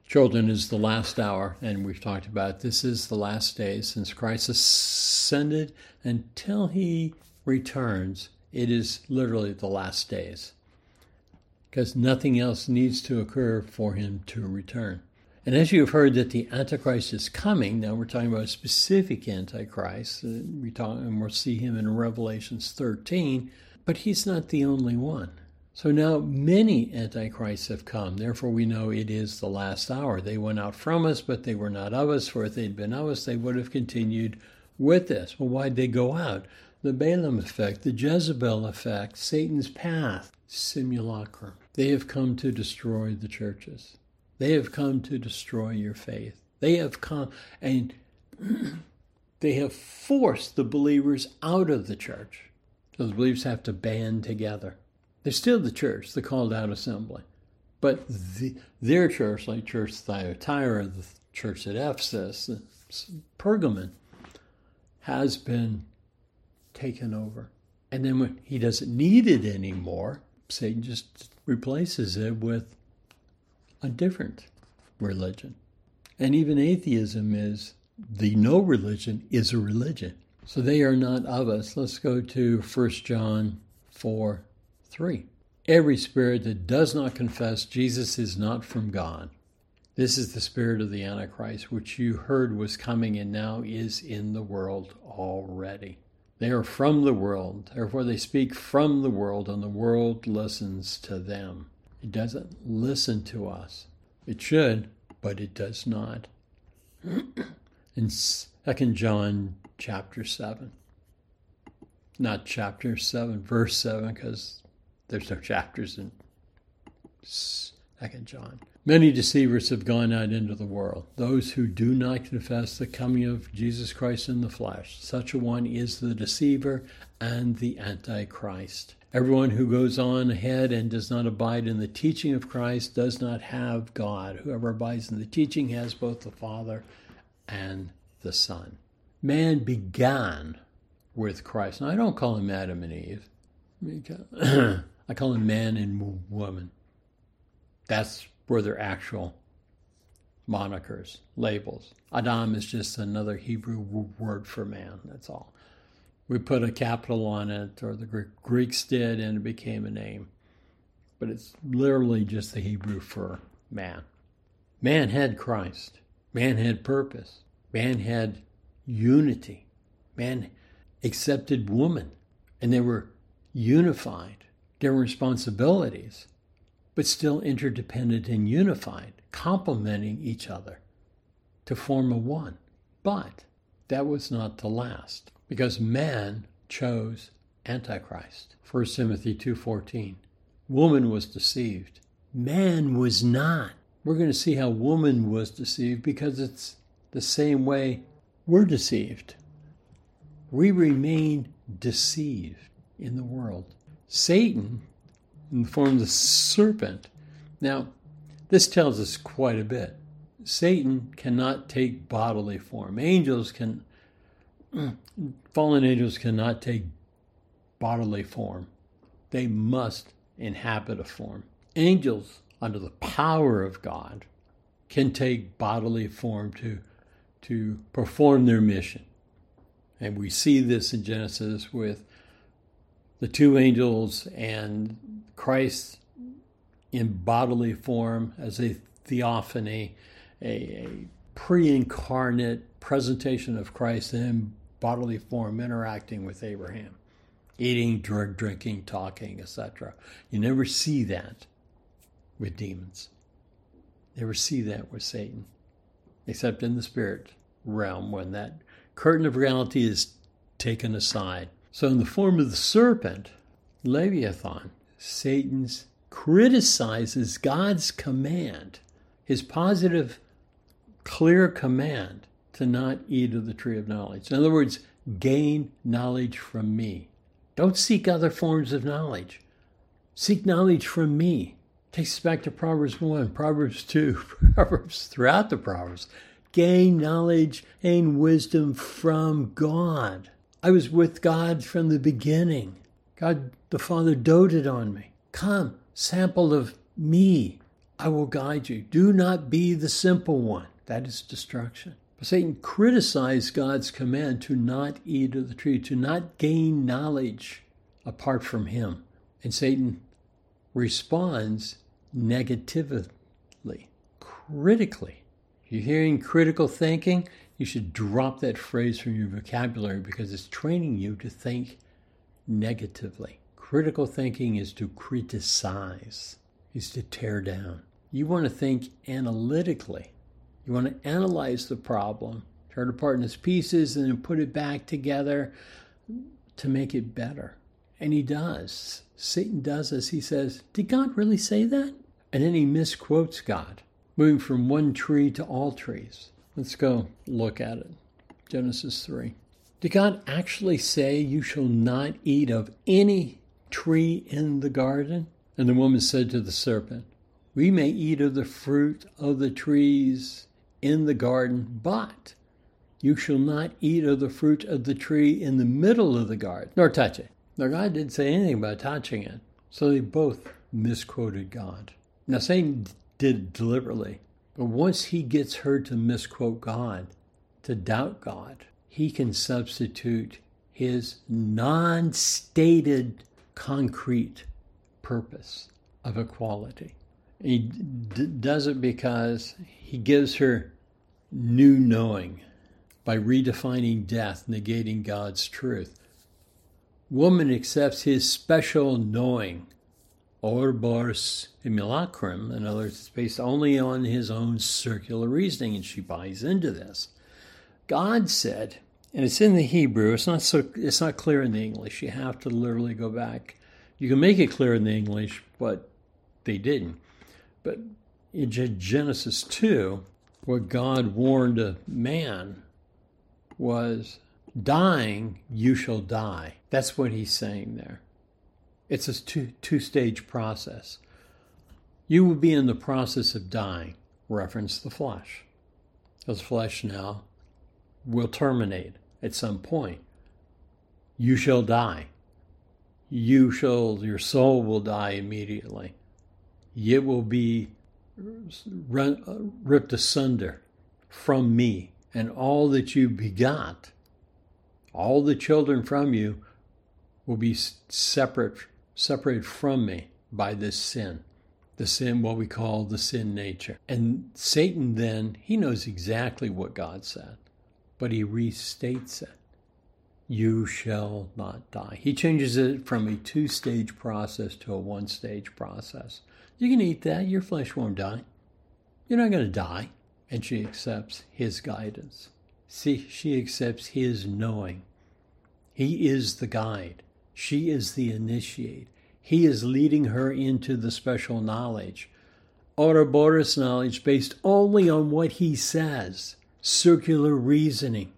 Children, is the last hour, and we've talked about it. This is the last day since Christ ascended until he returns. It is literally the last days because nothing else needs to occur for him to return. And as you have heard that the Antichrist is coming, now we're talking about a specific Antichrist, we talk, and we'll see him in Revelations thirteen, but he's not the only one. So now many antichrists have come. Therefore, we know it is the last hour. They went out from us, but they were not of us. For if they'd been of us, they would have continued with us. Well, why'd they go out? The Balaam effect, the Jezebel effect, Satan's path, simulacrum. They have come to destroy the churches. They have come to destroy your faith. They have come and they have forced the believers out of the church. So the believers have to band together. They're still the church, the called out assembly. But the, their church, like Church Thyatira, the church at Ephesus, Pergamon, has been taken over. And then when he doesn't need it anymore, Satan just replaces it with a different religion. And even atheism is, the no religion is a religion. So they are not of us. Let's go to First John four, three. Every spirit that does not confess Jesus is not from God. This is the spirit of the Antichrist, which you heard was coming and now is in the world already. They are from the world, therefore they speak from the world, and the world listens to them. It doesn't listen to us. It should, but it does not. In Second John chapter seven. Not chapter seven, verse seven, because there's no chapters in Second John. Many deceivers have gone out into the world, those who do not confess the coming of Jesus Christ in the flesh. Such a one is the deceiver and the Antichrist. Everyone who goes on ahead and does not abide in the teaching of Christ does not have God. Whoever abides in the teaching has both the Father and the Son. Man began with Christ. Now, I don't call him Adam and Eve. I call him man and woman. That's where their actual monikers, labels. Adam is just another Hebrew word for man, that's all. We put a capital on it, or the Greeks did, and it became a name. But it's literally just the Hebrew for man. Man had Christ. Man had purpose. Man had unity. Man accepted woman, and they were unified. Their responsibilities, but still interdependent and unified, complementing each other to form a one. But that was not to last, because man chose Antichrist. First Timothy two fourteen. Woman was deceived. Man was not. We're going to see how woman was deceived, because it's the same way we're deceived. We remain deceived in the world. Satan, in the form of the serpent. Now, this tells us quite a bit. Satan cannot take bodily form. Angels can, fallen angels cannot take bodily form. They must inhabit a form. Angels, under the power of God, can take bodily form to, to perform their mission. And we see this in Genesis with the two angels and Christ in bodily form as a theophany, a, a pre-incarnate presentation of Christ in bodily form, interacting with Abraham, eating, drink, drinking, talking, et cetera. You never see that with demons. You never see that with Satan, except in the spirit realm when that curtain of reality is taken aside. So in the form of the serpent, Leviathan, Satan criticizes God's command, his positive, clear command to not eat of the tree of knowledge. In other words, gain knowledge from me. Don't seek other forms of knowledge. Seek knowledge from me. It takes us back to Proverbs one, Proverbs two, Proverbs, throughout the Proverbs. Gain knowledge, gain wisdom from God. I was with God from the beginning. God the Father doted on me. Come, sample of me. I will guide you. Do not be the simple one. That is destruction. But Satan criticized God's command to not eat of the tree, to not gain knowledge apart from him. And Satan responds negatively, critically. You're hearing critical thinking? You should drop that phrase from your vocabulary, because it's training you to think negatively. Critical thinking is to criticize, is to tear down. You want to think analytically. You want to analyze the problem, tear it apart in its pieces, and then put it back together to make it better. And he does. Satan does this. He says, did God really say that? And then he misquotes God, moving from one tree to all trees. Let's go look at it. Genesis three. Did God actually say, you shall not eat of any tree in the garden? And the woman said to the serpent, we may eat of the fruit of the trees in the garden, but you shall not eat of the fruit of the tree in the middle of the garden, nor touch it. Now, God didn't say anything about touching it. So they both misquoted God. Now, Satan did it deliberately. But once he gets her to misquote God, to doubt God, he can substitute his non-stated concrete purpose of equality. He d- does it because he gives her new knowing by redefining death, negating God's truth. Woman accepts his special knowing Ouroboros Imilacrum, in other words, it's based only on his own circular reasoning, and she buys into this. God said, and it's in the Hebrew, it's not so, it's not clear in the English. You have to literally go back. You can make it clear in the English, but they didn't. But in Genesis two, where God warned a man was, dying, you shall die. That's what he's saying there. It's a two, two-stage process. You will be in the process of dying, reference the flesh. Because flesh now will terminate at some point. You shall die. You shall, your soul will die immediately. It will be ripped asunder from me, and all that you begot, all the children from you, will be separate, separated from me by this sin, the sin, what we call the sin nature. And Satan then, he knows exactly what God said, but he restates it. You shall not die. He changes it from a two-stage process to a one-stage process. You can eat that. Your flesh won't die. You're not going to die. And she accepts his guidance. See, she accepts his knowing. He is the guide. She is the initiate. He is leading her into the special knowledge. Ouroboros knowledge based only on what he says. Circular reasoning.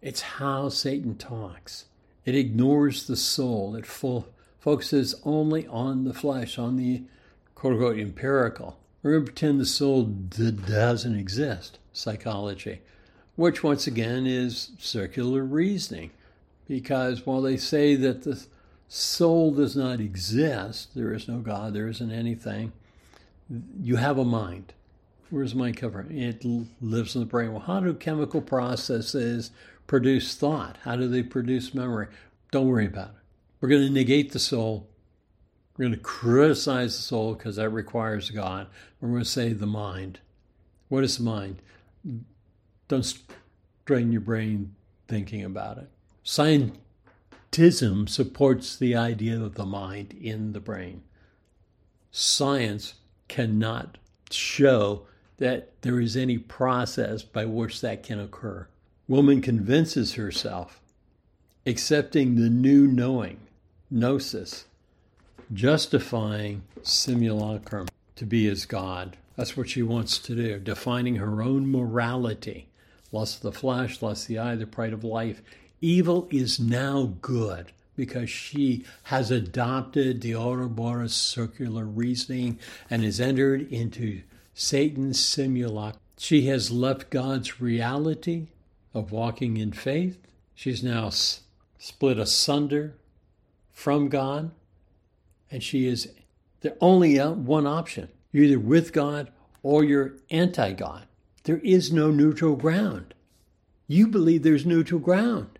It's how Satan talks. It ignores the soul. It full, focuses only on the flesh, on the quote-unquote empirical. We're going to pretend the soul d- doesn't exist, psychology, which once again is circular reasoning. Because while they say that the soul does not exist, there is no God, there isn't anything, you have a mind. Where's my cover? It lives in the brain. Well, how do chemical processes produce thought? How do they produce memory? Don't worry about it. We're going to negate the soul. We're going to criticize the soul because that requires God. We're going to say the mind. What is the mind? Don't strain your brain thinking about it. Scientism supports the idea of the mind in the brain. Science cannot show that there is any process by which that can occur. Woman convinces herself, accepting the new knowing, gnosis, justifying simulacrum to be as God. That's what she wants to do, defining her own morality. Lust of the flesh, lust of the eye, the pride of life. Evil is now good because she has adopted the Ouroboros circular reasoning and has entered into Satan's simulacrum. She has left God's reality of walking in faith. She's now s- split asunder from God, and she is the only uh, one option. You're either with God or you're anti-God. There is no neutral ground. You believe there's neutral ground.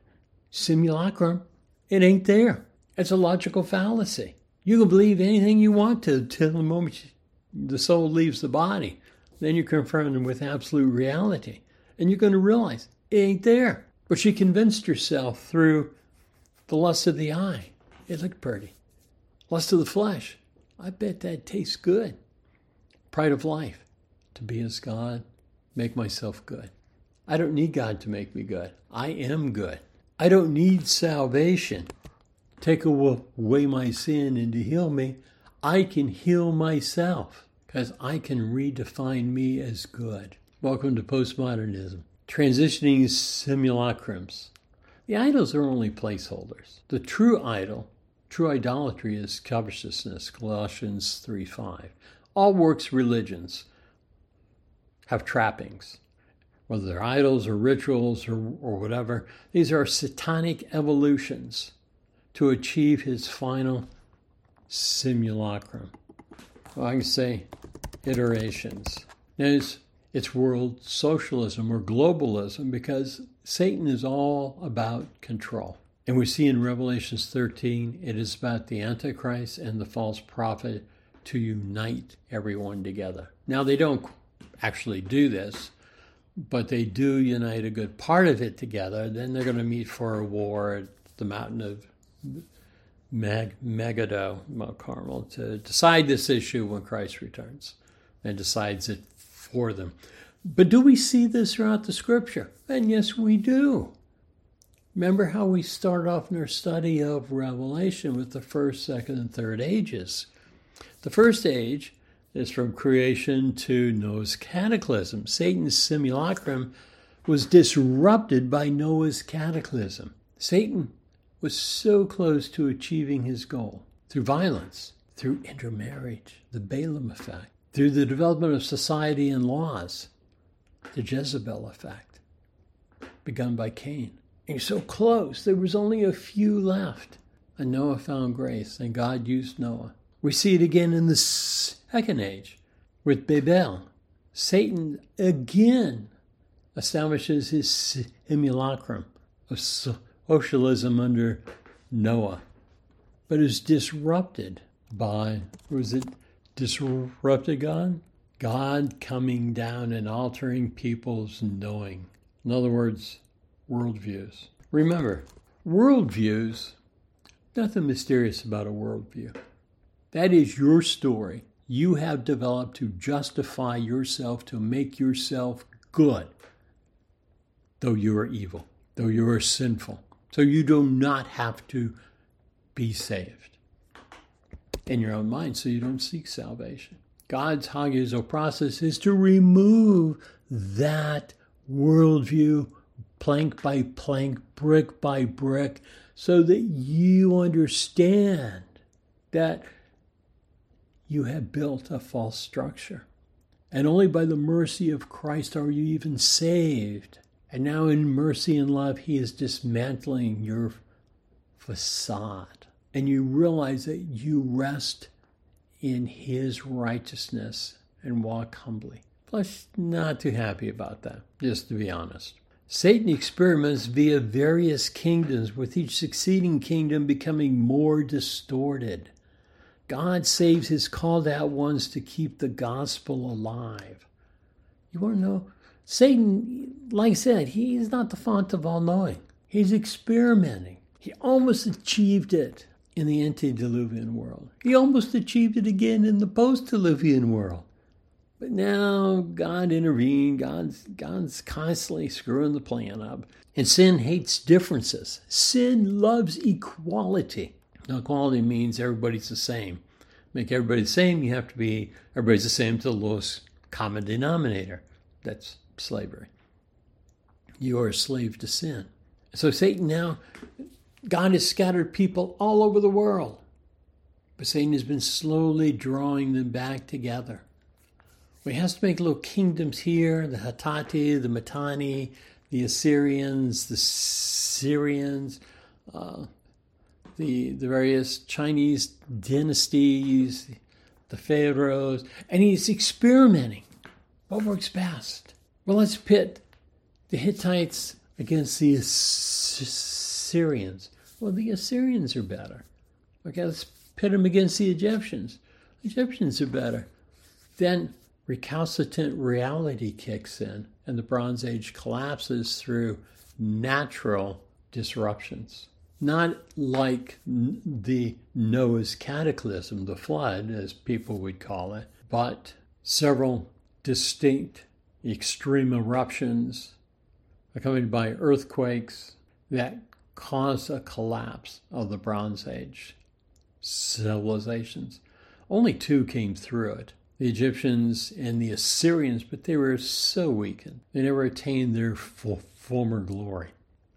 Simulacrum, it ain't there. It's a logical fallacy. You can believe anything you want to till the moment the soul leaves the body. Then you're confronted with absolute reality. And you're going to realize it ain't there. But she convinced herself through the lust of the eye. It looked pretty. Lust of the flesh. I bet that tastes good. Pride of life. To be as God, make myself good. I don't need God to make me good. I am good. I don't need salvation. Take away my sin and to heal me. I can heal myself because I can redefine me as good. Welcome to postmodernism. Transitioning simulacrums. The idols are only placeholders. The true idol, true idolatry is covetousness, Colossians three five. All works religions have trappings. Whether they're idols or rituals or, or whatever, these are satanic evolutions to achieve his final simulacrum. Well, I can say iterations. Now, it's, it's world socialism or globalism because Satan is all about control. And we see in Revelation thirteen, it is about the Antichrist and the false prophet to unite everyone together. Now, they don't actually do this. But they do unite a good part of it together. Then they're going to meet for a war at the mountain of Meg, Megiddo, Mount Carmel, to decide this issue when Christ returns and decides it for them. But do we see this throughout the scripture? And yes, we do. Remember how we start off in our study of Revelation with the first, second, and third ages. The first age is from creation to Noah's cataclysm. Satan's simulacrum was disrupted by Noah's cataclysm. Satan was so close to achieving his goal through violence, through intermarriage, the Balaam effect, through the development of society and laws, the Jezebel effect, begun by Cain. And he's so close, there was only a few left. And Noah found grace, and God used Noah. We see it again in the second age with Babel. Satan again establishes his simulacrum of socialism under Noah, but is disrupted by, or is it disrupted God? God coming down and altering people's knowing. In other words, worldviews. Remember, worldviews, nothing mysterious about a worldview. That is your story you have developed to justify yourself, to make yourself good, though you are evil, though you are sinful. So you do not have to be saved in your own mind, so you don't seek salvation. God's hagizo process is to remove that worldview plank by plank, brick by brick, so that you understand that you have built a false structure. And only by the mercy of Christ are you even saved. And now in mercy and love, he is dismantling your facade. And you realize that you rest in his righteousness and walk humbly. Plus, not too happy about that, just to be honest. Satan experiments via various kingdoms, with each succeeding kingdom becoming more distorted. God saves his called out ones to keep the gospel alive. You want to know? Satan, like I said, he is not the font of all knowing. He's experimenting. He almost achieved it in the antediluvian world. He almost achieved it again in the post-diluvian world. But now God intervened. God's, God's constantly screwing the plan up. And sin hates differences. Sin loves equality. Now, equality means everybody's the same. Make everybody the same, you have to be everybody's the same to the lowest common denominator. That's slavery. You are a slave to sin. So Satan now, God has scattered people all over the world, but Satan has been slowly drawing them back together. Well, he has to make little kingdoms here, the Hittite, the Mitanni, the Assyrians, the Syrians, uh, The, the various Chinese dynasties, the pharaohs, and he's experimenting. What works best? Well, let's pit the Hittites against the Assyrians. Well, the Assyrians are better. Okay, let's pit them against the Egyptians. The Egyptians are better. Then recalcitrant reality kicks in, and the Bronze Age collapses through natural disruptions. Not like the Noah's cataclysm, the flood, as people would call it, but several distinct extreme eruptions accompanied by earthquakes that caused a collapse of the Bronze Age civilizations. Only two came through it, the Egyptians and the Assyrians, but they were so weakened. They never attained their full, former glory.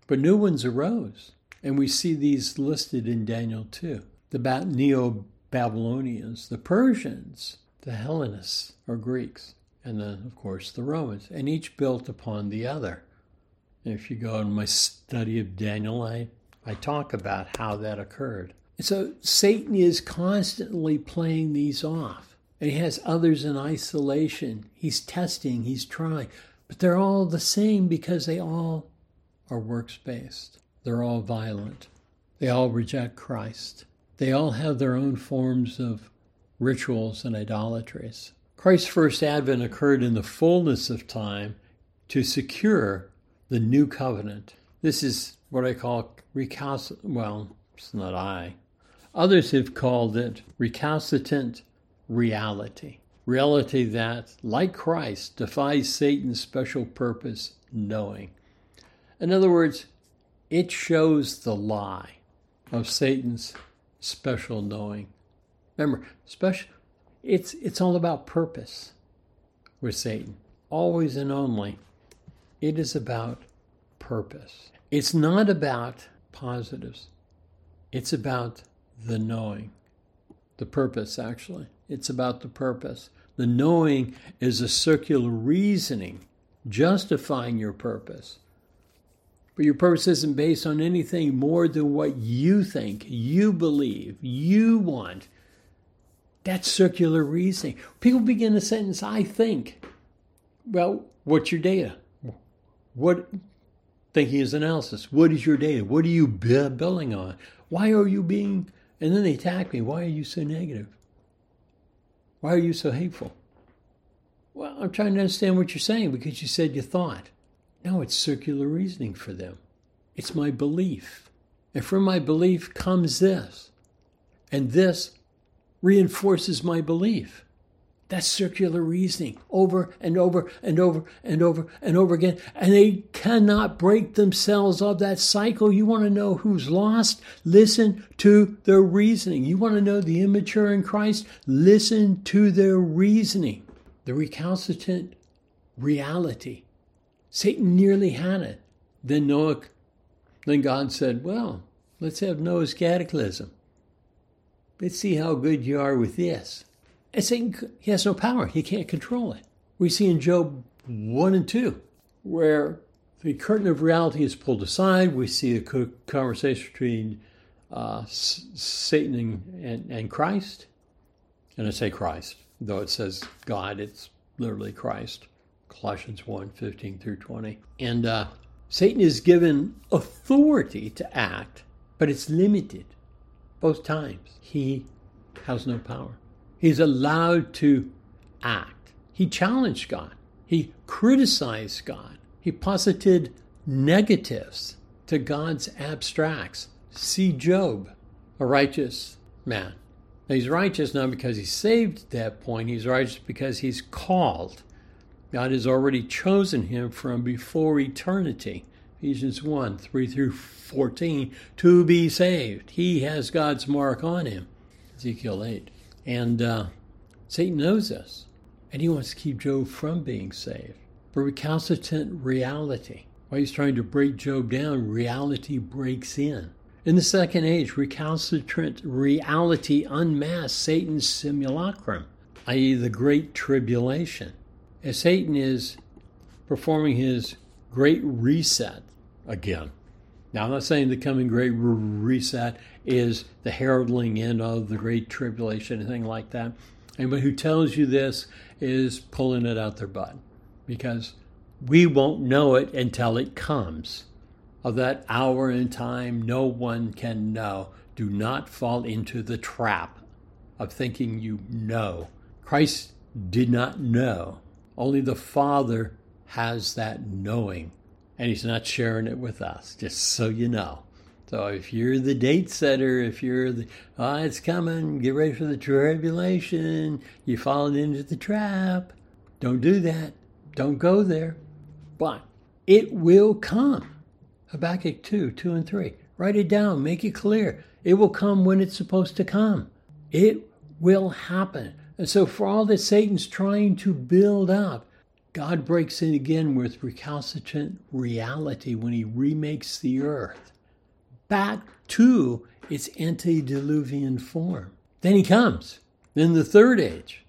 But new ones arose. And we see these listed in Daniel two. The Neo-Babylonians, the Persians, the Hellenists or Greeks, and then, of course, the Romans. And each built upon the other. And if you go in my study of Daniel, I, I talk about how that occurred. And so Satan is constantly playing these off. And he has others in isolation. He's testing, he's trying. But they're all the same because they all are works-based. They're all violent. They all reject Christ. They all have their own forms of rituals and idolatries. Christ's first advent occurred in the fullness of time to secure the new covenant. This is what I call recalcitrant. Well, it's not I. Others have called it recalcitrant reality, reality that, like Christ, defies Satan's special purpose knowing. In other words, it shows the lie of Satan's special knowing. Remember, special, it's, it's all about purpose with Satan, always and only. It is about purpose. It's not about positives. It's about the knowing, the purpose, actually. It's about the purpose. The knowing is a circular reasoning, justifying your purpose. But your purpose isn't based on anything more than what you think, you believe, you want. That's circular reasoning. People begin a sentence, I think. Well, what's your data? What thinking is analysis. What is your data? What are you building on? Why are you being, and then they attack me. Why are you so negative? Why are you so hateful? Well, I'm trying to understand what you're saying because you said you thought. No, it's circular reasoning for them. It's my belief. And from my belief comes this. And this reinforces my belief. That's circular reasoning over and over and over and over and over again. And they cannot break themselves of that cycle. You want to know who's lost? Listen to their reasoning. You want to know the immature in Christ? Listen to their reasoning. The recalcitrant reality. Satan nearly had it. Then Noah, then God said, well, let's have Noah's cataclysm. Let's see how good you are with this. And Satan, he has no power. He can't control it. We see in Job one and two, where the curtain of reality is pulled aside. We see a conversation between uh, Satan and, and, and Christ. And I say Christ, though it says God, it's literally Christ. Colossians one, fifteen through twenty. And uh, Satan is given authority to act, but it's limited. Both times, he has no power. He's allowed to act. He challenged God. He criticized God. He posited negatives to God's abstracts. See Job, a righteous man. Now, he's righteous not because he's saved at that point. He's righteous because he's called. God has already chosen him from before eternity. Ephesians one, three through fourteen, to be saved. He has God's mark on him. Ezekiel eight. And uh, Satan knows this, and he wants to keep Job from being saved. But recalcitrant reality, while he's trying to break Job down, reality breaks in. In the second age, recalcitrant reality unmasks Satan's simulacrum, that is the Great Tribulation. As Satan is performing his great reset again. Now, I'm not saying the coming Great Reset is the heralding end of the Great Tribulation, anything like that. Anybody who tells you this is pulling it out their butt, because we won't know it until it comes. Of that hour and time, no one can know. Do not fall into the trap of thinking you know. Christ did not know. Only the Father has that knowing. And he's not sharing it with us, just so you know. So if you're the date setter, if you're the, oh, it's coming, get ready for the tribulation, you fall into the trap. Don't do that. Don't go there. But it will come. Habakkuk two, two and three. Write it down. Make it clear. It will come when it's supposed to come. It will happen. And so for all that Satan's trying to build up, God breaks in again with recalcitrant reality when he remakes the earth back to its antediluvian form. Then he comes. Then the third age,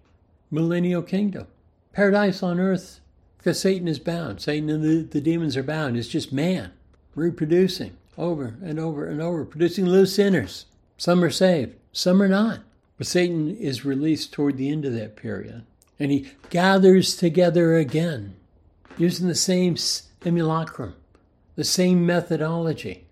millennial kingdom, paradise on earth, because Satan is bound. Satan and the, the demons are bound. It's just man reproducing over and over and over, producing little sinners. Some are saved, some are not. But Satan is released toward the end of that period. And he gathers together again, using the same simulacrum, the same methodology,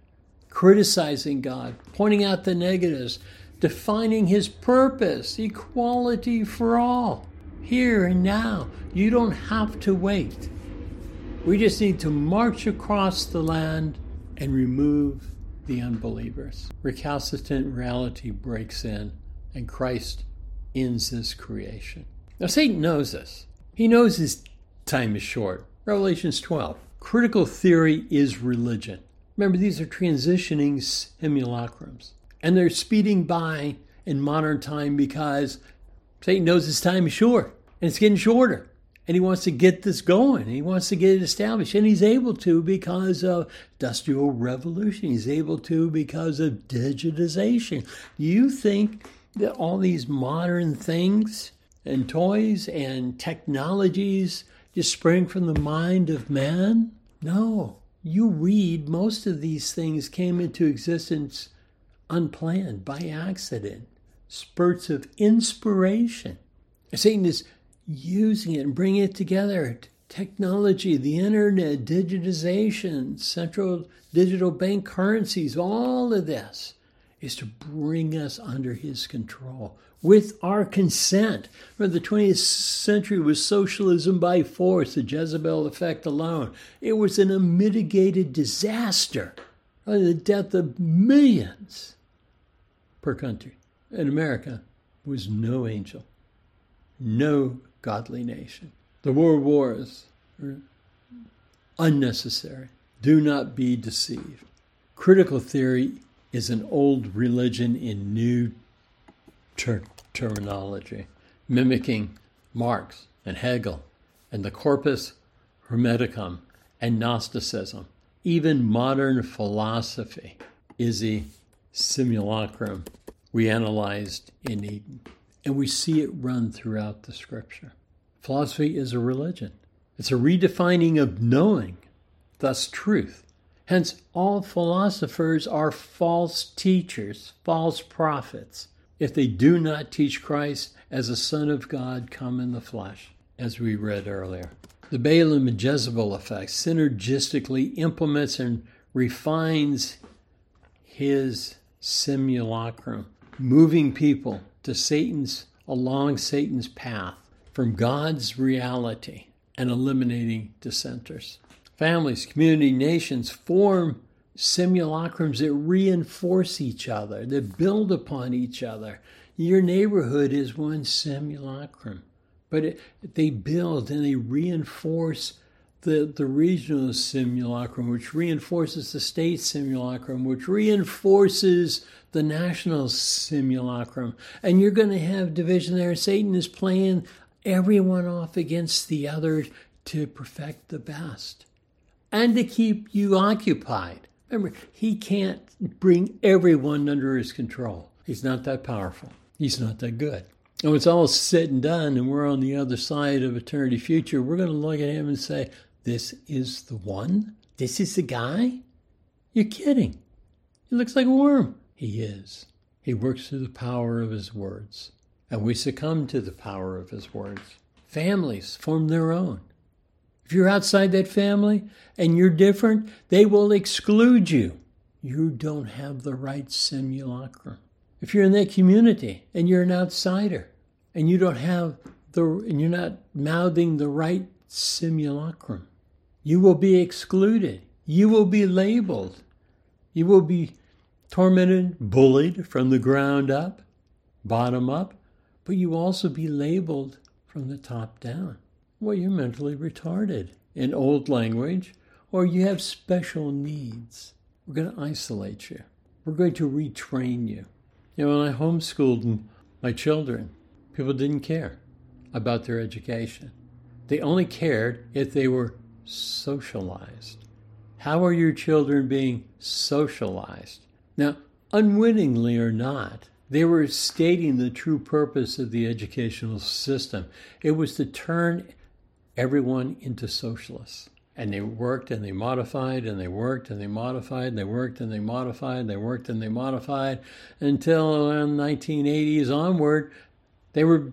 criticizing God, pointing out the negatives, defining his purpose, equality for all, here and now. You don't have to wait. We just need to march across the land and remove the unbelievers. Recalcitrant reality breaks in, and Christ ends this creation. Now, Satan knows this. He knows his time is short. Revelations twelve. Critical theory is religion. Remember, these are transitioning simulacrums. And they're speeding by in modern time because Satan knows his time is short. And it's getting shorter. And he wants to get this going. He wants to get it established. And he's able to because of industrial revolution. He's able to because of digitization. You think that all these modern things and toys and technologies just spring from the mind of man? No. You read most of these things came into existence unplanned, by accident, spurts of inspiration. Satan is using it and bringing it together. Technology, the internet, digitization, central digital bank currencies, all of this is to bring us under his control with our consent. Remember, the twentieth century was socialism by force, the Jezebel effect alone. It was an unmitigated disaster, the death of millions per country. In America was no angel, no godly nation. The world wars are unnecessary. Do not be deceived. Critical theory is an old religion in new ter- terminology, mimicking Marx and Hegel and the corpus hermeticum and Gnosticism. Even modern philosophy is a simulacrum we analyzed in Eden, and we see it run throughout the scripture. Philosophy is a religion. It's a redefining of knowing, thus truth. Hence, all philosophers are false teachers, false prophets, if they do not teach Christ as the Son of God come in the flesh, as we read earlier. The Balaam and Jezebel effect synergistically implements and refines his simulacrum, moving people to Satan's, along Satan's path from God's reality and eliminating dissenters. Families, community, nations form simulacrums that reinforce each other, that build upon each other. Your neighborhood is one simulacrum, but it, they build and they reinforce the, the regional simulacrum, which reinforces the state simulacrum, which reinforces the national simulacrum. And you're going to have division there. Satan is playing everyone off against the other to perfect the best. And to keep you occupied. Remember, he can't bring everyone under his control. He's not that powerful. He's not that good. And when it's all said and done and we're on the other side of eternity future, we're going to look at him and say, this is the one? This is the guy? You're kidding. He looks like a worm. He is. He works through the power of his words. And we succumb to the power of his words. Families form their own. If you're outside that family and you're different, they will exclude you. You don't have the right simulacrum. If you're in that community and you're an outsider and you don't have the and you're not mouthing the right simulacrum, you will be excluded. You will be labeled. You will be tormented, bullied from the ground up, bottom up, but you will also be labeled from the top down. Well, you're mentally retarded in old language, or you have special needs. We're going to isolate you. We're going to retrain you. You know, when I homeschooled my children, people didn't care about their education. They only cared if they were socialized. How are your children being socialized? Now, unwittingly or not, they were stating the true purpose of the educational system. It was to turn everyone into socialists. And they worked and they modified and they worked and they modified and they worked and they modified and they worked and they modified until around the nineteen eighties onward, they were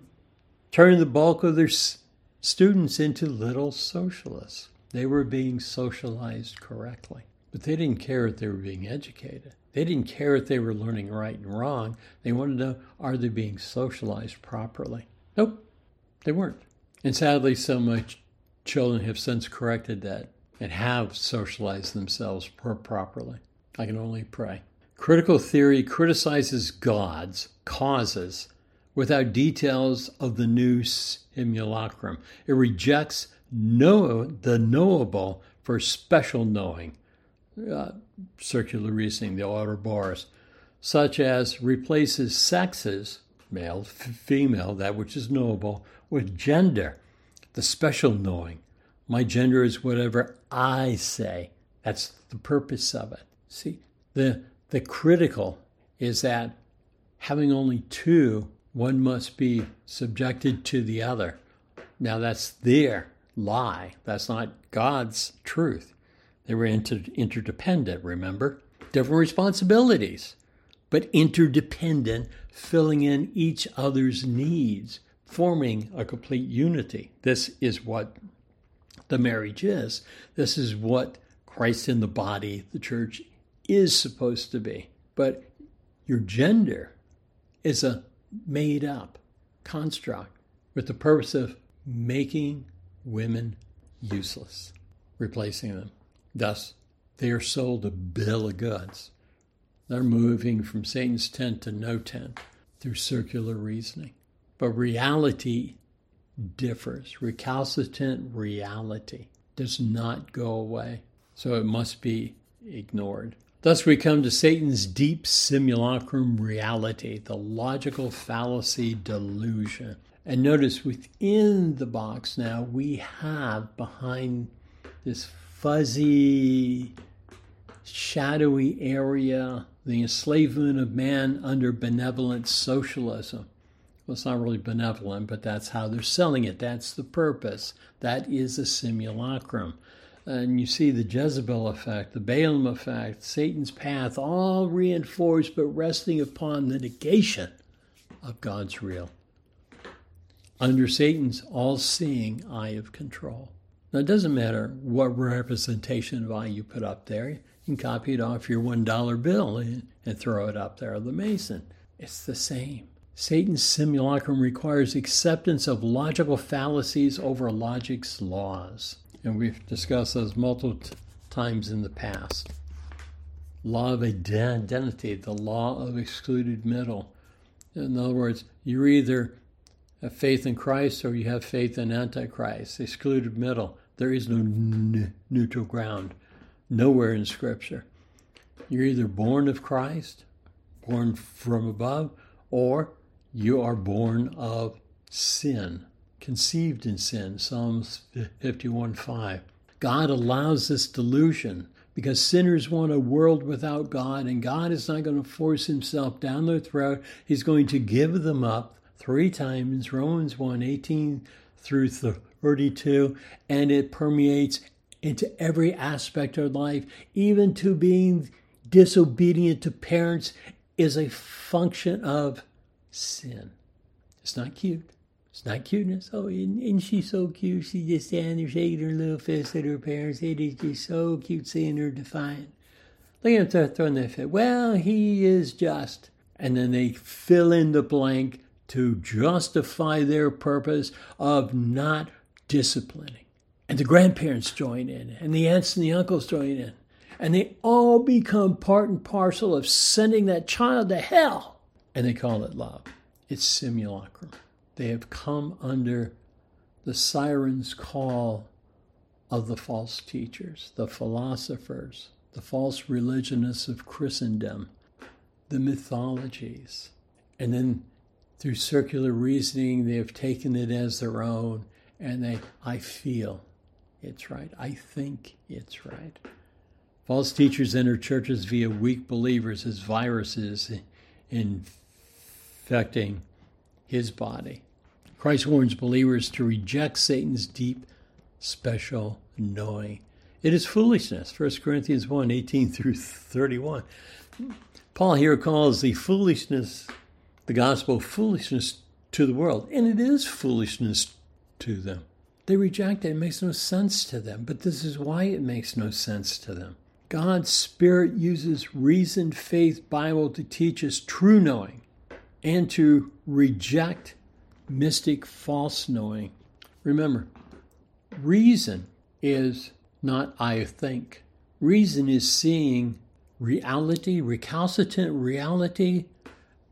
turning the bulk of their students into little socialists. They were being socialized correctly. But they didn't care if they were being educated. They didn't care if they were learning right and wrong. They wanted to know, are they being socialized properly? Nope, they weren't. And sadly, so much children have since corrected that and have socialized themselves per- properly. I can only pray Critical theory criticizes gods, causes, without details of the new simulacrum. It rejects know, the knowable for special knowing, uh, circular reasoning, the Ouroboros, such as replaces sexes, male, f- female, that which is knowable, with gender, the special knowing. My gender is whatever I say. That's the purpose of it. See, the the critical is that having only two, one must be subjected to the other. Now that's their lie. That's not God's truth. They were inter- interdependent, remember? Different responsibilities, but interdependent, filling in each other's needs, forming a complete unity. This is what the marriage is. This is what Christ in the body, the church, is supposed to be. But your gender is a made-up construct with the purpose of making women useless, replacing them. Thus, they are sold a bill of goods. They're moving from Satan's tent to no tent through circular reasoning. But reality differs. Recalcitrant reality does not go away, so it must be ignored. Thus we come to Satan's deep simulacrum reality, the logical fallacy delusion. And notice within the box now we have behind this fuzzy, shadowy area, the enslavement of man under benevolent socialism. Well, it's not really benevolent, but that's how they're selling it. That's the purpose. That is a simulacrum. And you see the Jezebel effect, the Balaam effect, Satan's path, all reinforced but resting upon the negation of God's real. Under Satan's all-seeing eye of control. Now, it doesn't matter what representation of eye you put up there. You can copy it off your one dollar bill and, and throw it up there, the Mason. It's the same. Satan's simulacrum requires acceptance of logical fallacies over logic's laws. And we've discussed those multiple t- times in the past. Law of identity, the law of excluded middle. In other words, you're either have faith in Christ or you have faith in Antichrist. Excluded middle. There is no n- neutral ground. Nowhere in Scripture. You're either born of Christ, born from above, or you are born of sin, conceived in sin, Psalms fifty-one five. God allows this delusion because sinners want a world without God, and God is not going to force himself down their throat. He's going to give them up three times, Romans one eighteen through thirty-two, and it permeates into every aspect of life, even to being disobedient to parents is a function of sin. It's not cute. It's not cuteness. Oh, isn't, isn't she so cute? She just standing there shaking her little fist at her parents. It is just so cute seeing her defiant. Look at him throwing that fit. Well, he is just. And then they fill in the blank to justify their purpose of not disciplining. And the grandparents join in. And the aunts and the uncles join in. And they all become part and parcel of sending that child to hell. And they call it love. It's simulacrum. They have come under the siren's call of the false teachers, the philosophers, the false religionists of Christendom, the mythologies. And then through circular reasoning, they have taken it as their own. And they, I feel it's right. I think it's right. False teachers enter churches via weak believers as viruses infecting his body. Christ warns believers to reject Satan's deep, special knowing. It is foolishness, First Corinthians one eighteen through thirty-one. Paul here calls the foolishness, the gospel, foolishness to the world. And it is foolishness to them. They reject it. It makes no sense to them. But this is why it makes no sense to them. God's Spirit uses reason, faith, Bible to teach us true knowing and to reject mystic false knowing. Remember, reason is not I think. Reason is seeing reality, recalcitrant reality,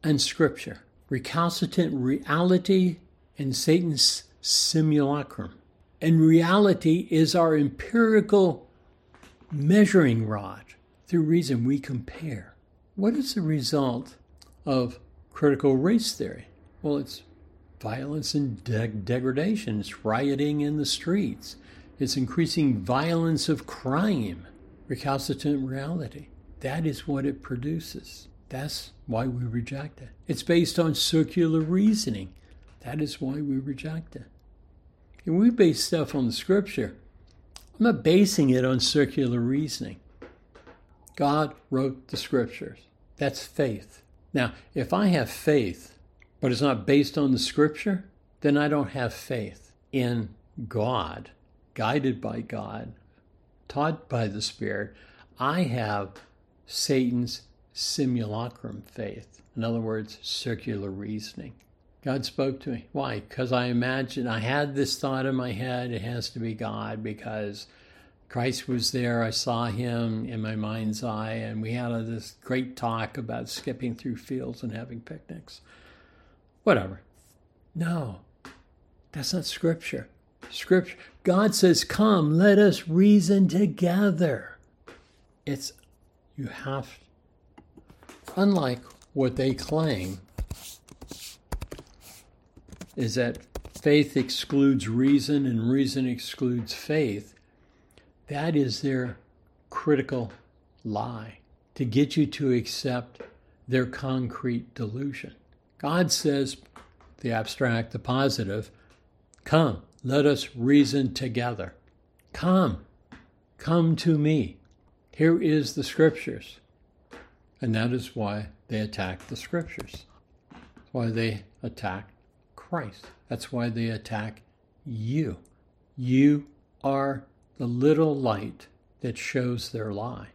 and Scripture. Recalcitrant reality and Satan's simulacrum. And reality is our empirical measuring rod. Through reason, we compare. What is the result of critical race theory? Well, it's violence and de- degradation. It's rioting in the streets. It's increasing violence of crime. Recalcitrant reality. That is what it produces. That's why we reject it. It's based on circular reasoning. That is why we reject it. And we base stuff on the Scripture. I'm not basing it on circular reasoning. God wrote the Scriptures. That's faith. Now, if I have faith, but it's not based on the Scripture, then I don't have faith in God, guided by God, taught by the Spirit. I have Satan's simulacrum faith. In other words, circular reasoning. God spoke to me. Why? Because I imagined, I had this thought in my head, it has to be God because Christ was there, I saw him in my mind's eye, and we had this great talk about skipping through fields and having picnics. Whatever. No, that's not Scripture. Scripture. God says, come, let us reason together. It's, you have, unlike what they claim, is that faith excludes reason and reason excludes faith. That is their critical lie, to get you to accept their concrete delusion. God says, the abstract, the positive, come, let us reason together. Come, come to me. Here is the Scriptures. And that is why they attack the Scriptures. That's why they attack Christ. That's why they attack you. You are the little light that shows their lie.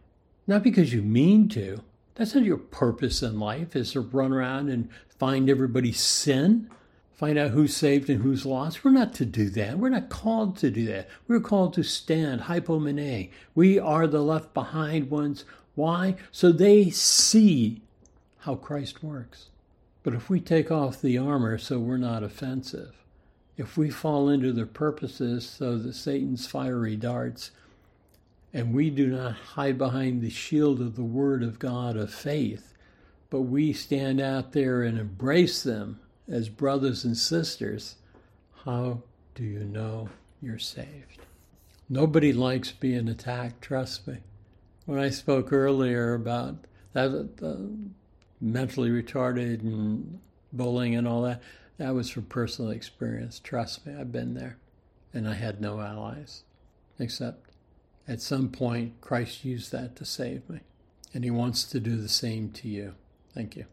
Not because you mean to. That's not your purpose in life, is to run around and find everybody's sin, find out who's saved and who's lost. We're not to do that. We're not called to do that. We're called to stand, hypomene. We are the left behind ones. Why? So they see how Christ works. But if we take off the armor so we're not offensive, if we fall into the purposes so that Satan's fiery darts, and we do not hide behind the shield of the Word of God of faith, but we stand out there and embrace them as brothers and sisters, how do you know you're saved? Nobody likes being attacked, trust me. When I spoke earlier about that, uh, mentally retarded and bullying and all that, that was from personal experience. Trust me, I've been there. And I had no allies. Except at some point, Christ used that to save me. And he wants to do the same to you. Thank you.